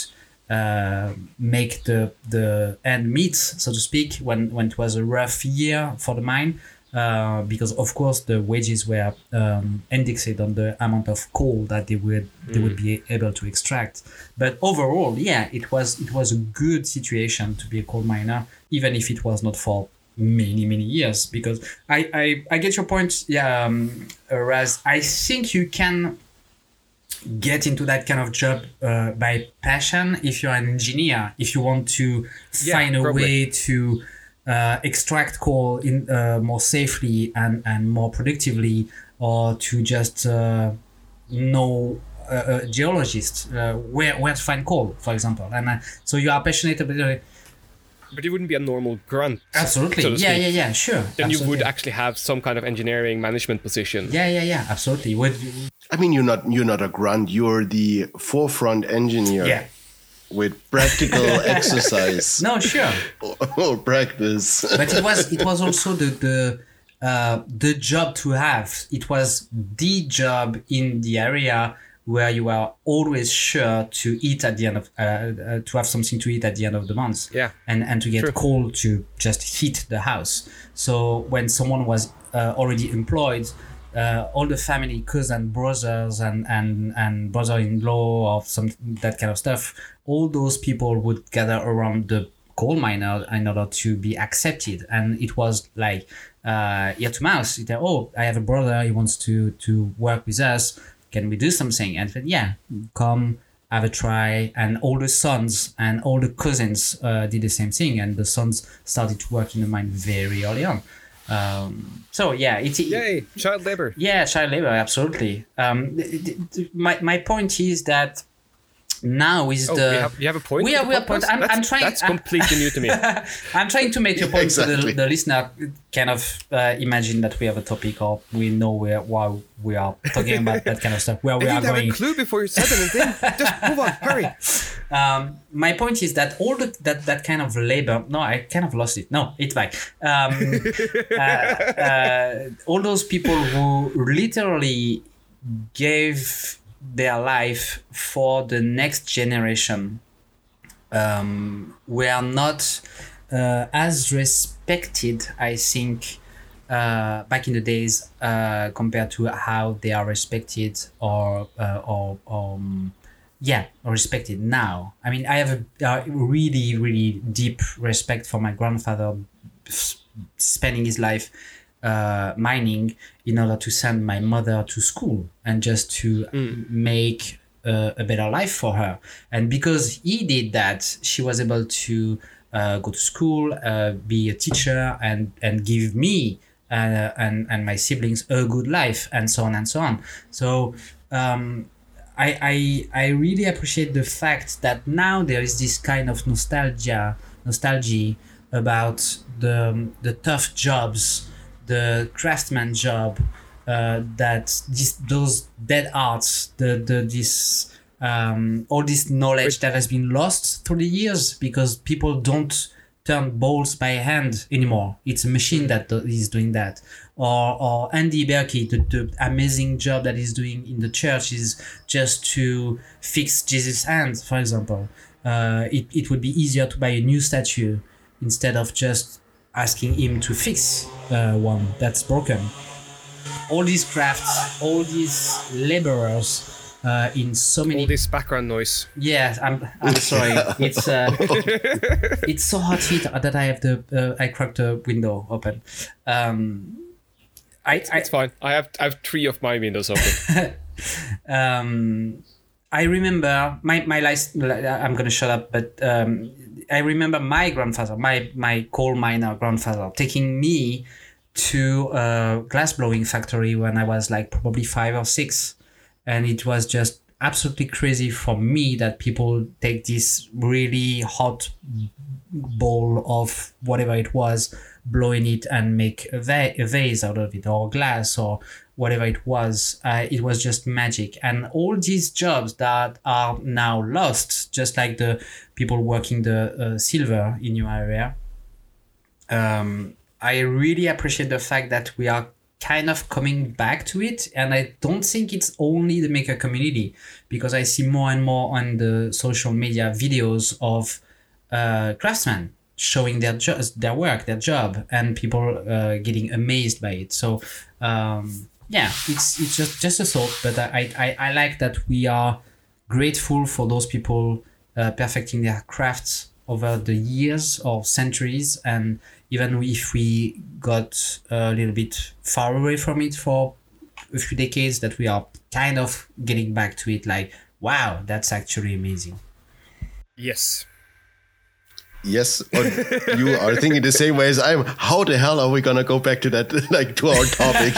uh, make the the end meet, so to speak, when when it was a rough year for the mine. Uh, because of course the wages were um, indexed on the amount of coal that they would they mm. would be able to extract. But overall, yeah, it was it was a good situation to be a coal miner, even if it was not for many many years. Because I I, I get your point, yeah, um, Raz. I think you can get into that kind of job uh, by passion if you're an engineer, if you want to yeah, find a probably. way to. Uh, extract coal in uh, more safely and, and more productively, or to just uh, know uh, a geologist uh, where where to find coal, for example. And uh, so you are passionate about it. But you wouldn't be a normal grunt. Absolutely. So yeah, yeah, yeah, sure. Then absolutely. You would actually have some kind of engineering management position. Yeah, yeah, yeah, absolutely. Would I mean, you're not you're not a grunt. You're the forefront engineer. Yeah. With practical exercise. No, sure. Or, or practice. But it was it was also the the uh, the job to have. It was the job in the area where you are always sure to eat at the end of uh, uh, to have something to eat at the end of the month. Yeah. And and to get True. coal to just heat the house. So when someone was uh, already employed, Uh, all the family, cousins, brothers, and, and, and brother-in-law, or some that kind of stuff, all those people would gather around the coal miner in order to be accepted. And it was like uh, ear to mouth. It, oh, I have a brother. He wants to, to work with us. Can we do something? And said, yeah, come have a try. And all the sons and all the cousins uh, did the same thing. And the sons started to work in the mine very early on. Um, so yeah, it's Yay, child labor. Yeah, child labor, absolutely. Um, th- th- th- my my point is that now is oh, the we have, you have a point. We are we are point. I'm, I'm trying. That's I'm, completely new to me. I'm trying to make your point exactly. so the, the listener kind of uh, imagine that we have a topic or we know where why we are talking about that kind of stuff. Where we I are going. I didn't have a clue before you said anything. Just move on, hurry. Um, my point is that all the, that that kind of labor. No, I kind of lost it. No, it's back. Um, uh, uh, all those people who literally gave their life for the next generation um, were not uh, as respected, I think, uh, back in the days uh, compared to how they are respected or uh, or. Um, Yeah, respected now. I mean, I have a, a really, really deep respect for my grandfather spending his life uh, mining in order to send my mother to school and just to mm. make uh, a better life for her. And because he did that, she was able to uh, go to school, uh, be a teacher, and, and give me uh, and, and my siblings a good life, and so on and so on. So... Um, I, I I really appreciate the fact that now there is this kind of nostalgia, nostalgia about the the tough jobs, the craftsman job, uh, that this, those dead arts, the the this um, all this knowledge that has been lost through the years because people don't turn balls by hand anymore. It's a machine that is doing that. Or or Andy Berkey, the, the amazing job that he's doing in the church is just to fix Jesus' hands, for example. Uh, it, it would be easier to buy a new statue instead of just asking him to fix uh, one that's broken. All these crafts, all these laborers, Uh, in so many all this background noise. Yeah, I'm. I'm sorry. It's uh, it's so hot here that I have the uh, I cracked the window open. Um, I, it's, I, it's fine. I have I have three of my windows open. um, I remember my, my last, I'm going to shut up, but um, I remember my grandfather, my, my coal miner grandfather, taking me to a glass blowing factory when I was like probably five or six. And it was just absolutely crazy for me that people take this really hot ball of whatever it was, blow in it and make a, va- a vase out of it, or glass, or whatever it was. Uh, it was just magic. And all these jobs that are now lost, just like the people working the uh, silver in your area. Um, I really appreciate the fact that we are kind of coming back to it, and I don't think it's only the maker community, because I see more and more on the social media videos of uh, craftsmen showing their jo- their work, their job, and people uh, getting amazed by it. So um, yeah, it's it's just, just a thought, but I, I, I like that we are grateful for those people uh, perfecting their crafts over the years or centuries, and even if we got a little bit far away from it for a few decades, that we are kind of getting back to it, like, wow, that's actually amazing. Yes. Yes, you are thinking the same way as I am. How the hell are we going to go back to that, like, to our topic?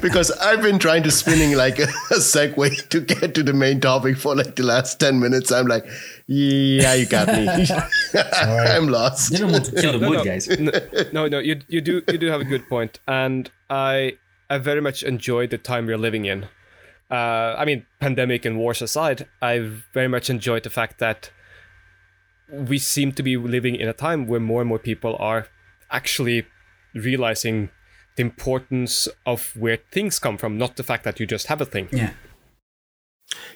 Because I've been trying to spinning like a segue to get to the main topic for like the last ten minutes. I'm like, yeah, you got me. I'm lost. You don't want to kill the mood, no, no, guys. No, no, no you, you do you do have a good point. And I, I very much enjoy the time we're living in. Uh, I mean, pandemic and wars aside, I very much enjoyed the fact that we seem to be living in a time where more and more people are actually realizing the importance of where things come from, not the fact that you just have a thing. Yeah.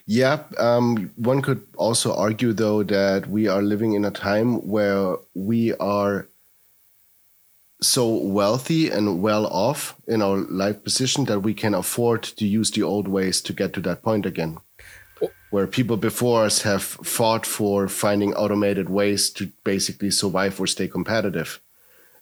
Yeah. Um, one could also argue, though, that we are living in a time where we are so wealthy and well off in our life position that we can afford to use the old ways to get to that point again, where people before us have fought for finding automated ways to basically survive or stay competitive.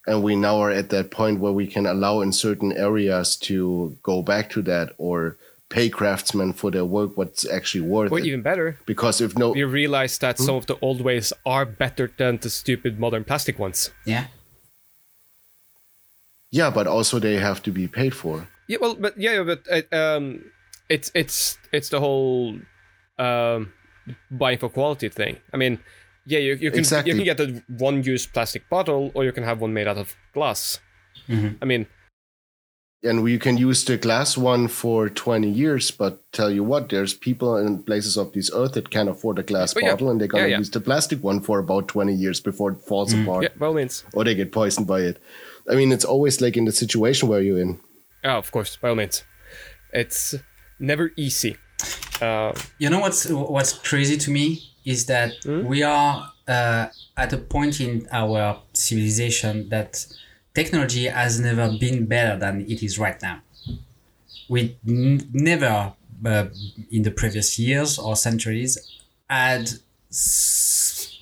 And we now are at that point where we can allow in certain areas to go back to that, or pay craftsmen for their work what's actually worth or it. Or even better. Because if no... We realize that hmm? some of the old ways are better than the stupid modern plastic ones. Yeah. Yeah, but also they have to be paid for. Yeah, well, but yeah, but it, um, it's it's it's the whole... Um, buying for quality thing. I mean, yeah, you, you can exactly. you can get a one-use plastic bottle, or you can have one made out of glass. Mm-hmm. I mean, and you can use the glass one for twenty years, but tell you what, there's people in places of this earth that can't afford a glass oh, bottle, yeah. and they're gonna yeah, yeah. use the plastic one for about twenty years before it falls mm-hmm. apart. Yeah, by all means. Or they get poisoned by it. I mean, it's always like in the situation where you're in. Oh, of course, by all means. It's never easy. Uh, you know what's what's crazy to me is that mm? we are uh, at a point in our civilization that technology has never been better than it is right now. We n- never uh, in the previous years or centuries had s-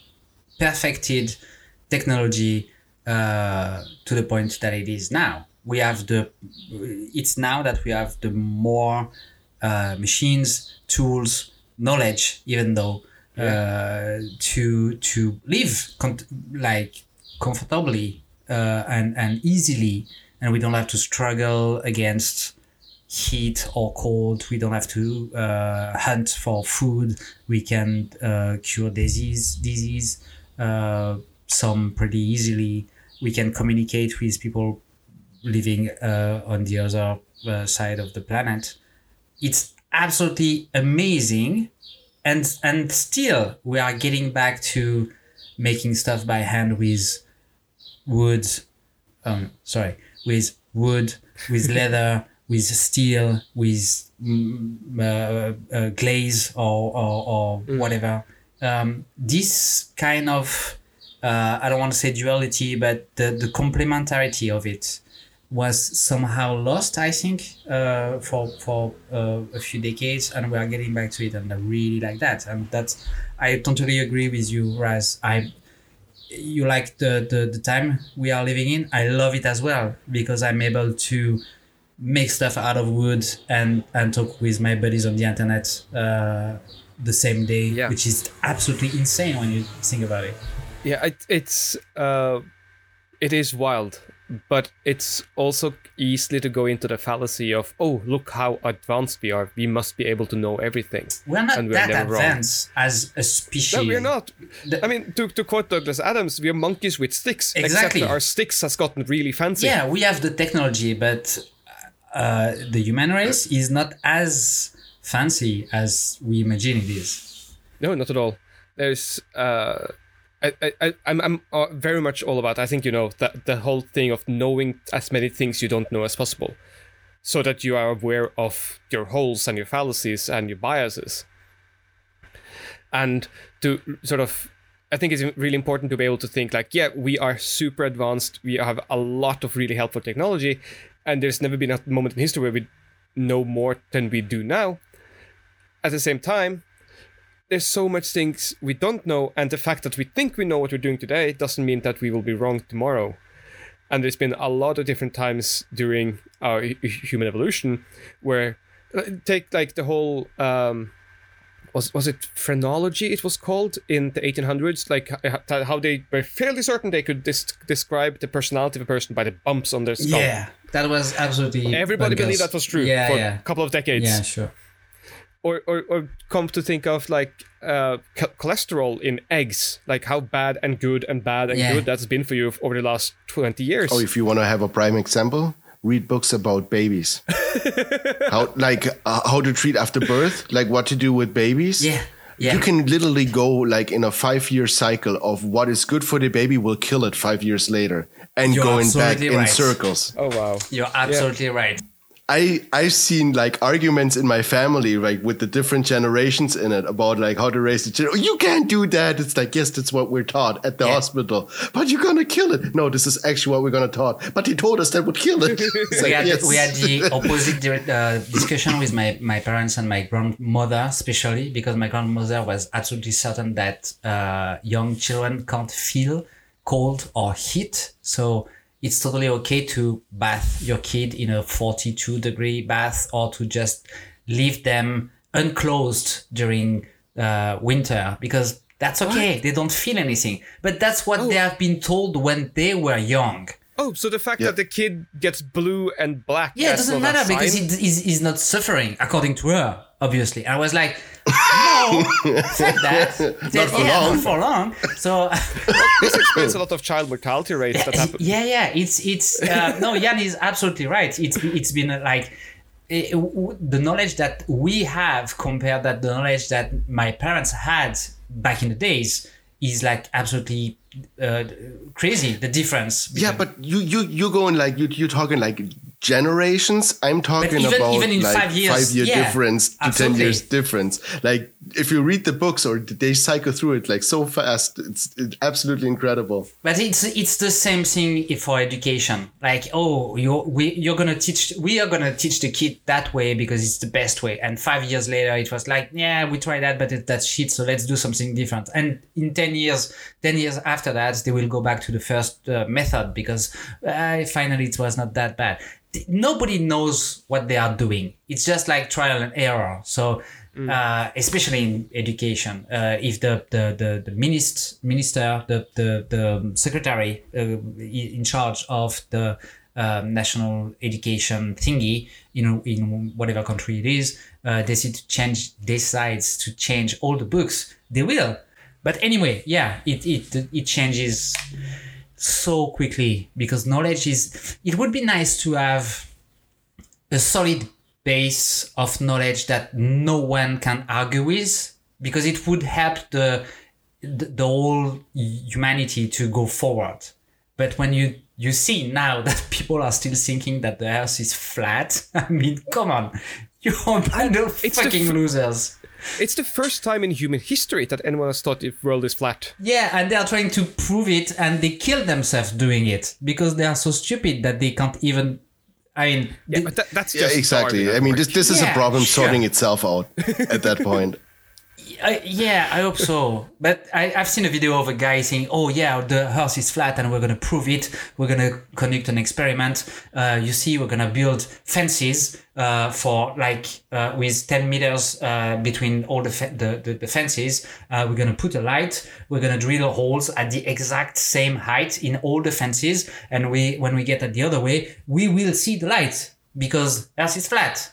perfected technology uh, to the point that it is now. We have the it's now that we have the more Uh, machines, tools, knowledge, even though uh, yeah. to to live com- like comfortably uh, and and easily, and we don't have to struggle against heat or cold. We don't have to uh, hunt for food. We can uh, cure disease disease uh, some pretty easily. We can communicate with people living uh, on the other uh, side of the planet. It's absolutely amazing, and and still we are getting back to making stuff by hand with wood, um, sorry, with wood, with leather, with steel, with uh, uh, glaze or or, or mm. whatever. Um, this kind of uh, I don't want to say duality, but the, the complementarity of it was somehow lost, I think, uh, for for uh, a few decades, and we are getting back to it, and I really like that. And that's, I totally agree with you, Raz. I, you like the, the, the time we are living in. I love it as well, because I'm able to make stuff out of wood and, and talk with my buddies on the internet uh, the same day, yeah. which is absolutely insane when you think about it. Yeah, it, it's uh, it is wild, but it's also easily to go into the fallacy of, oh, look how advanced we are. We must be able to know everything. We're not and we're that never advanced wrong. As a species. No, we're not. The, I mean, to, to quote Douglas Adams, we're monkeys with sticks. Exactly. Except that our sticks has gotten really fancy. Yeah, we have the technology, but... Uh, the human race is not as fancy as we imagine it is. No, not at all. There's, uh, I, I, I'm, I'm uh, very much all about. I think you know that the whole thing of knowing as many things you don't know as possible, so that you are aware of your holes and your fallacies and your biases. And to sort of, I think it's really important to be able to think like, yeah, we are super advanced. We have a lot of really helpful technology. And there's never been a moment in history where we know more than we do now. At the same time, there's so much things we don't know. And the fact that we think we know what we're doing today doesn't mean that we will be wrong tomorrow. And there's been a lot of different times during our human evolution where, take like the whole, um, was was it phrenology it was called in the eighteen hundreds? Like how they were fairly certain they could dis- describe the personality of a person by the bumps on their skull. Yeah. That was absolutely... Everybody bonkers. Believed that was true yeah, for yeah. a couple of decades. Yeah, sure. Or or, or come to think of like uh, ch- cholesterol in eggs, like how bad and good and bad and yeah. good that's been for you over the last twenty years. Oh, if you want to have a prime example, read books about babies. how Like uh, how to treat after birth, like what to do with babies. Yeah. Yeah. You can literally go like in a five-year cycle of what is good for the baby will kill it five years later and You're going back right. in circles. Oh, wow. You're absolutely yeah. right. I, I've seen like arguments in my family, like with the different generations in it about like how to raise the children. Oh, you can't do that. It's like, yes, that's what we're taught at the yeah. hospital, but you're going to kill it. No, this is actually what we're going to taught. But he told us that would kill it. Like, we, had, yes. we had the opposite uh, discussion with my, my parents and my grandmother, especially because my grandmother was absolutely certain that uh, young children can't feel cold or heat. So it's totally okay to bath your kid in a forty-two degree bath or to just leave them unclothed during uh, winter because that's okay. What? They don't feel anything. But that's what oh. they have been told when they were young. Oh, so the fact yeah. that the kid gets blue and black. Yeah, it doesn't matter because he is he's not suffering, according to her, obviously. I was like, no, said that. Not, said, for yeah, not for long. So this explains a lot of child mortality rates that happen. Yeah, yeah, it's it's uh, no, Jan is absolutely right. It's it's been like it, w- the knowledge that we have compared that the knowledge that my parents had back in the days is like absolutely uh, crazy. The difference. Between. Yeah, but you you you going like you you talking like generations. I'm talking even, about even in like five, years, five year yeah, difference to absolutely. ten years difference. Like if you read the books or they cycle through it like so fast, it's, it's absolutely incredible. But it's it's the same thing for education. Like oh, you we you're gonna teach we are gonna teach the kid that way because it's the best way. And five years later, it was like yeah, we tried that, but it, that's shit. So let's do something different. And in ten years, ten years after that, they will go back to the first uh, method because uh, finally it was not that bad. Nobody knows what they are doing. It's just like trial and error. So, mm. uh, especially in education, uh, if the, the, the, the minister, the, the, the secretary uh, in charge of the uh, national education thingy, you know, in whatever country it is, uh, decide to change, decides to change all the books, they will. But anyway, yeah, it, it, it changes so quickly because knowledge is, it would be nice to have a solid base of knowledge that no one can argue with because it would help the, the, the whole humanity to go forward. But when you, you see now that people are still thinking that the earth is flat, I mean, come on, you're a bunch of fucking the f- losers. It's the first time in human history that anyone has thought the world is flat. Yeah, and they are trying to prove it and they kill themselves doing it because they are so stupid that they can't even... I mean... Yeah, they, that, that's just yeah, exactly. I mean, this, this yeah, is a problem sorting sure. itself out at that point. I, yeah, I hope so. But I, I've seen a video of a guy saying, oh, yeah, the Earth is flat and we're going to prove it. We're going to conduct an experiment. Uh, you see, we're going to build fences uh, for like uh, with ten meters uh, between all the, fe- the, the, the fences. Uh, we're going to put a light. We're going to drill holes at the exact same height in all the fences. And we when we get at the other way, we will see the light because Earth is flat.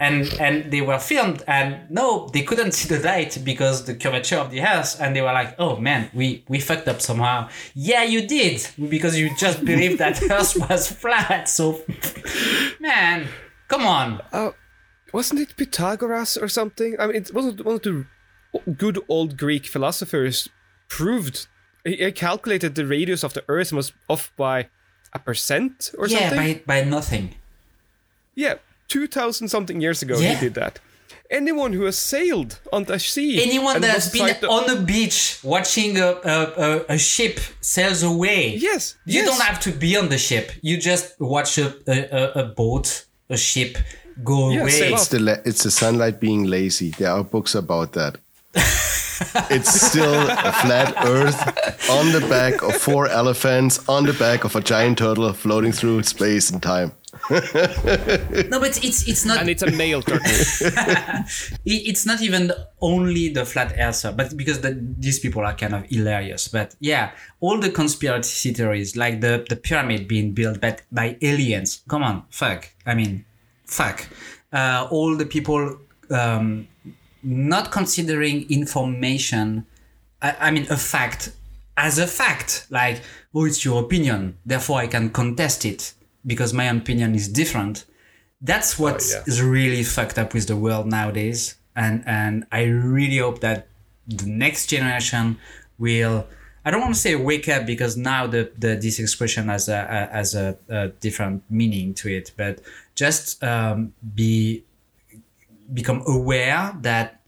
And and they were filmed, and no, they couldn't see the light because the curvature of the Earth. And they were like, "Oh man, we, we fucked up somehow." Yeah, you did, because you just believed that Earth was flat. So, man, come on. Uh, wasn't it Pythagoras or something? I mean, it wasn't one of the good old Greek philosophers proved he calculated the radius of the Earth and was off by a percent or yeah, something. Yeah, by by nothing. Yeah. two thousand something years ago, yeah. He did that. Anyone who has sailed on the sea, anyone that has been to... on a beach watching a, a, a, a ship sails away. Yes. You yes. don't have to be on the ship. You just watch a, a, a boat, a ship go yes, away. It's the, la- it's the sunlight being lazy. There are books about that. It's still a flat Earth on the back of four elephants, on the back of a giant turtle floating through space and time. No, but it's it's not, and it's a male turtle. It's not even only the flat earther, but because the, these people are kind of hilarious. But yeah, all the conspiracy theories, like the the pyramid being built by, by aliens. Come on, fuck. I mean, fuck. Uh, all the people um, not considering information. I, I mean, a fact as a fact. Like, oh, it's your opinion, therefore I can contest it. Because my opinion is different. That's what oh, yeah. is really fucked up with the world nowadays. And and I really hope that the next generation will, I don't want to say wake up, because now the, the this expression has a, a has a, a different meaning to it, but just um, be become aware that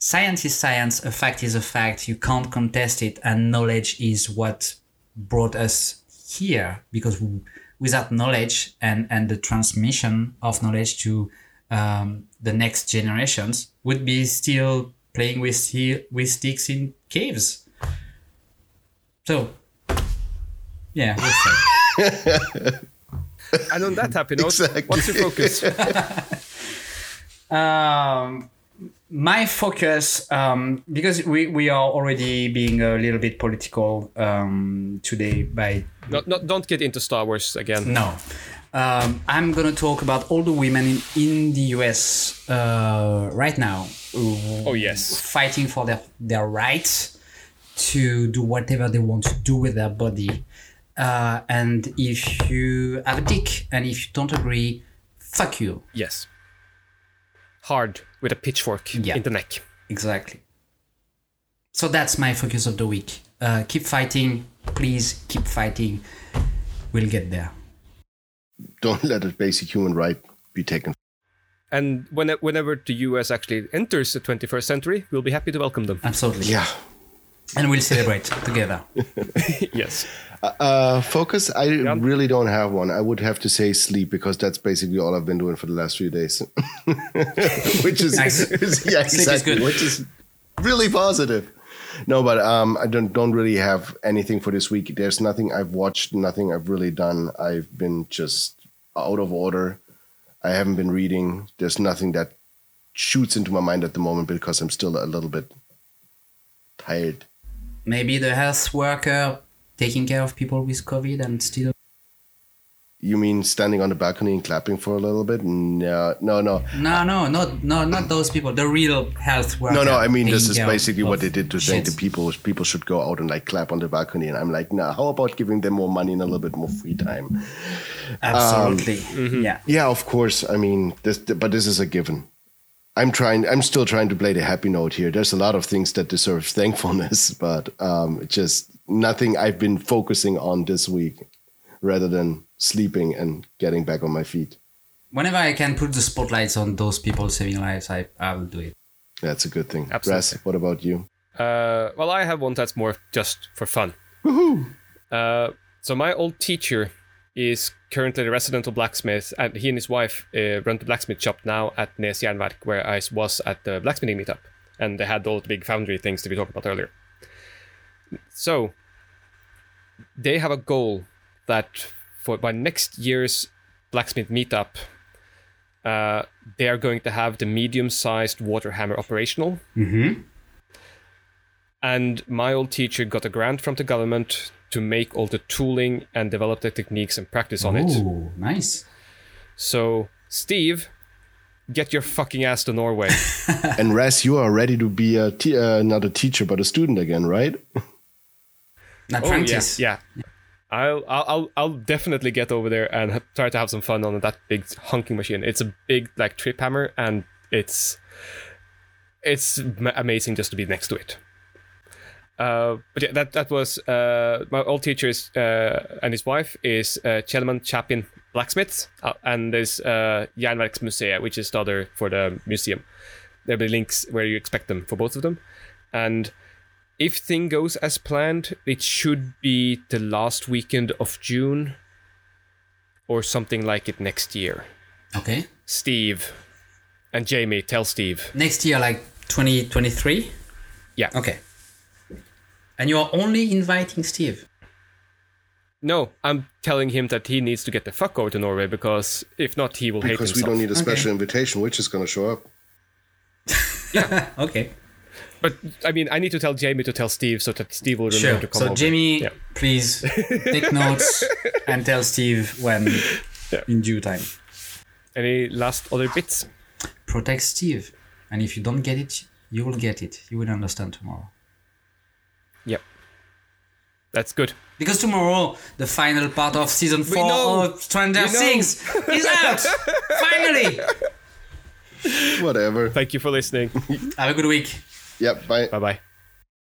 science is science, a fact is a fact, you can't contest it, and knowledge is what brought us here, because we, without knowledge and, and the transmission of knowledge to um, the next generations would be still playing with he- with sticks in caves. So, yeah. And on that happy note, exactly. What's your focus? um, my focus, um, because we, we are already being a little bit political um, today by... Not, not, don't get into Star Wars again. No. Um, I'm going to talk about all the women in, in the U S uh, right now. Oh, yes. Fighting for their, their rights to do whatever they want to do with their body. Uh, and if you have a dick and if you don't agree, fuck you. Yes. Hard with a pitchfork yeah, in the neck. Exactly. So that's my focus of the week. Uh, keep fighting. Please keep fighting. We'll get there. Don't let a basic human right be taken. And when, whenever the U S actually enters the twenty-first century, we'll be happy to welcome them. Absolutely. Yeah. And we'll celebrate together. Yes. Uh, focus, I yeah. really don't have one. I would have to say sleep, because that's basically all I've been doing for the last few days. Which is, nice. is yeah, sleep exactly, is good. Which is really positive. No, but um, I don't don't really have anything for this week. There's nothing I've watched, nothing I've really done. I've been just out of order. I haven't been reading. There's nothing that shoots into my mind at the moment because I'm still a little bit tired. Maybe the health worker taking care of people with COVID and still... You mean standing on the balcony and clapping for a little bit? No, no, no. No, no, no, no, not those people. The real health workers. No, no, I mean, this is basically what they did to shit. Think the people people should go out and like clap on the balcony. And I'm like, nah, how about giving them more money and a little bit more free time? Absolutely. Um, mm-hmm. Yeah. Yeah, of course. I mean, this, but this is a given. I'm trying, I'm still trying to play the happy note here. There's a lot of things that deserve thankfulness, but um, just nothing I've been focusing on this week rather than sleeping and getting back on my feet. Whenever I can put the spotlights on those people saving lives, I, I will do it. That's a good thing. Absolutely. Ras, what about you? Uh, well, I have one that's more just for fun. Woohoo! Uh, so my old teacher is currently the residential blacksmith, and he and his wife uh, run the blacksmith shop now at Näs Järnværk, where I was at the blacksmithing meetup. and they had all the big foundry things that we talked about earlier. So they have a goal that for by next year's blacksmith meetup, uh, they are going to have the medium-sized water hammer operational. Mm-hmm. And my old teacher got a grant from the government to make all the tooling and develop the techniques and practice on Ooh, it. Oh, nice. So, Steve, get your fucking ass to Norway. And Raz, you are ready to be a te- uh, not a teacher, but a student again, right? An apprentice. Oh, yeah, yeah. I'll, I'll, I'll definitely get over there and ha- try to have some fun on that big honking machine. It's a big, like, trip hammer, and it's, it's ma- amazing just to be next to it. Uh, but yeah, that that was uh, my old teacher is, uh, and his wife is uh, Kjellman Chapin Blacksmiths, uh, and there's uh, Järnverksmuseet, which is the other for the museum. There'll be links where you expect them for both of them. And if thing goes as planned, it should be the last weekend of June or something like it next year. Okay. Steve and Jamie, tell Steve. Next year, like twenty twenty-three? Yeah. Okay. And you are only inviting Steve? No, I'm telling him that he needs to get the fuck over to Norway, because if not, he will because hate himself. Because we don't need a special okay. invitation, which is going to show up. Yeah. Okay. But, I mean, I need to tell Jamie to tell Steve so that Steve will remember sure. to come so over. So, Jamie, yeah. please take notes and tell Steve when yeah. in due time. Any last other bits? Protect Steve. And if you don't get it, you will get it. You will understand tomorrow. Yep. That's good. Because tomorrow, the final part of season four know, of Stranger Things is out! Finally! Whatever. Thank you for listening. Have a good week. Yep, bye. Bye-bye.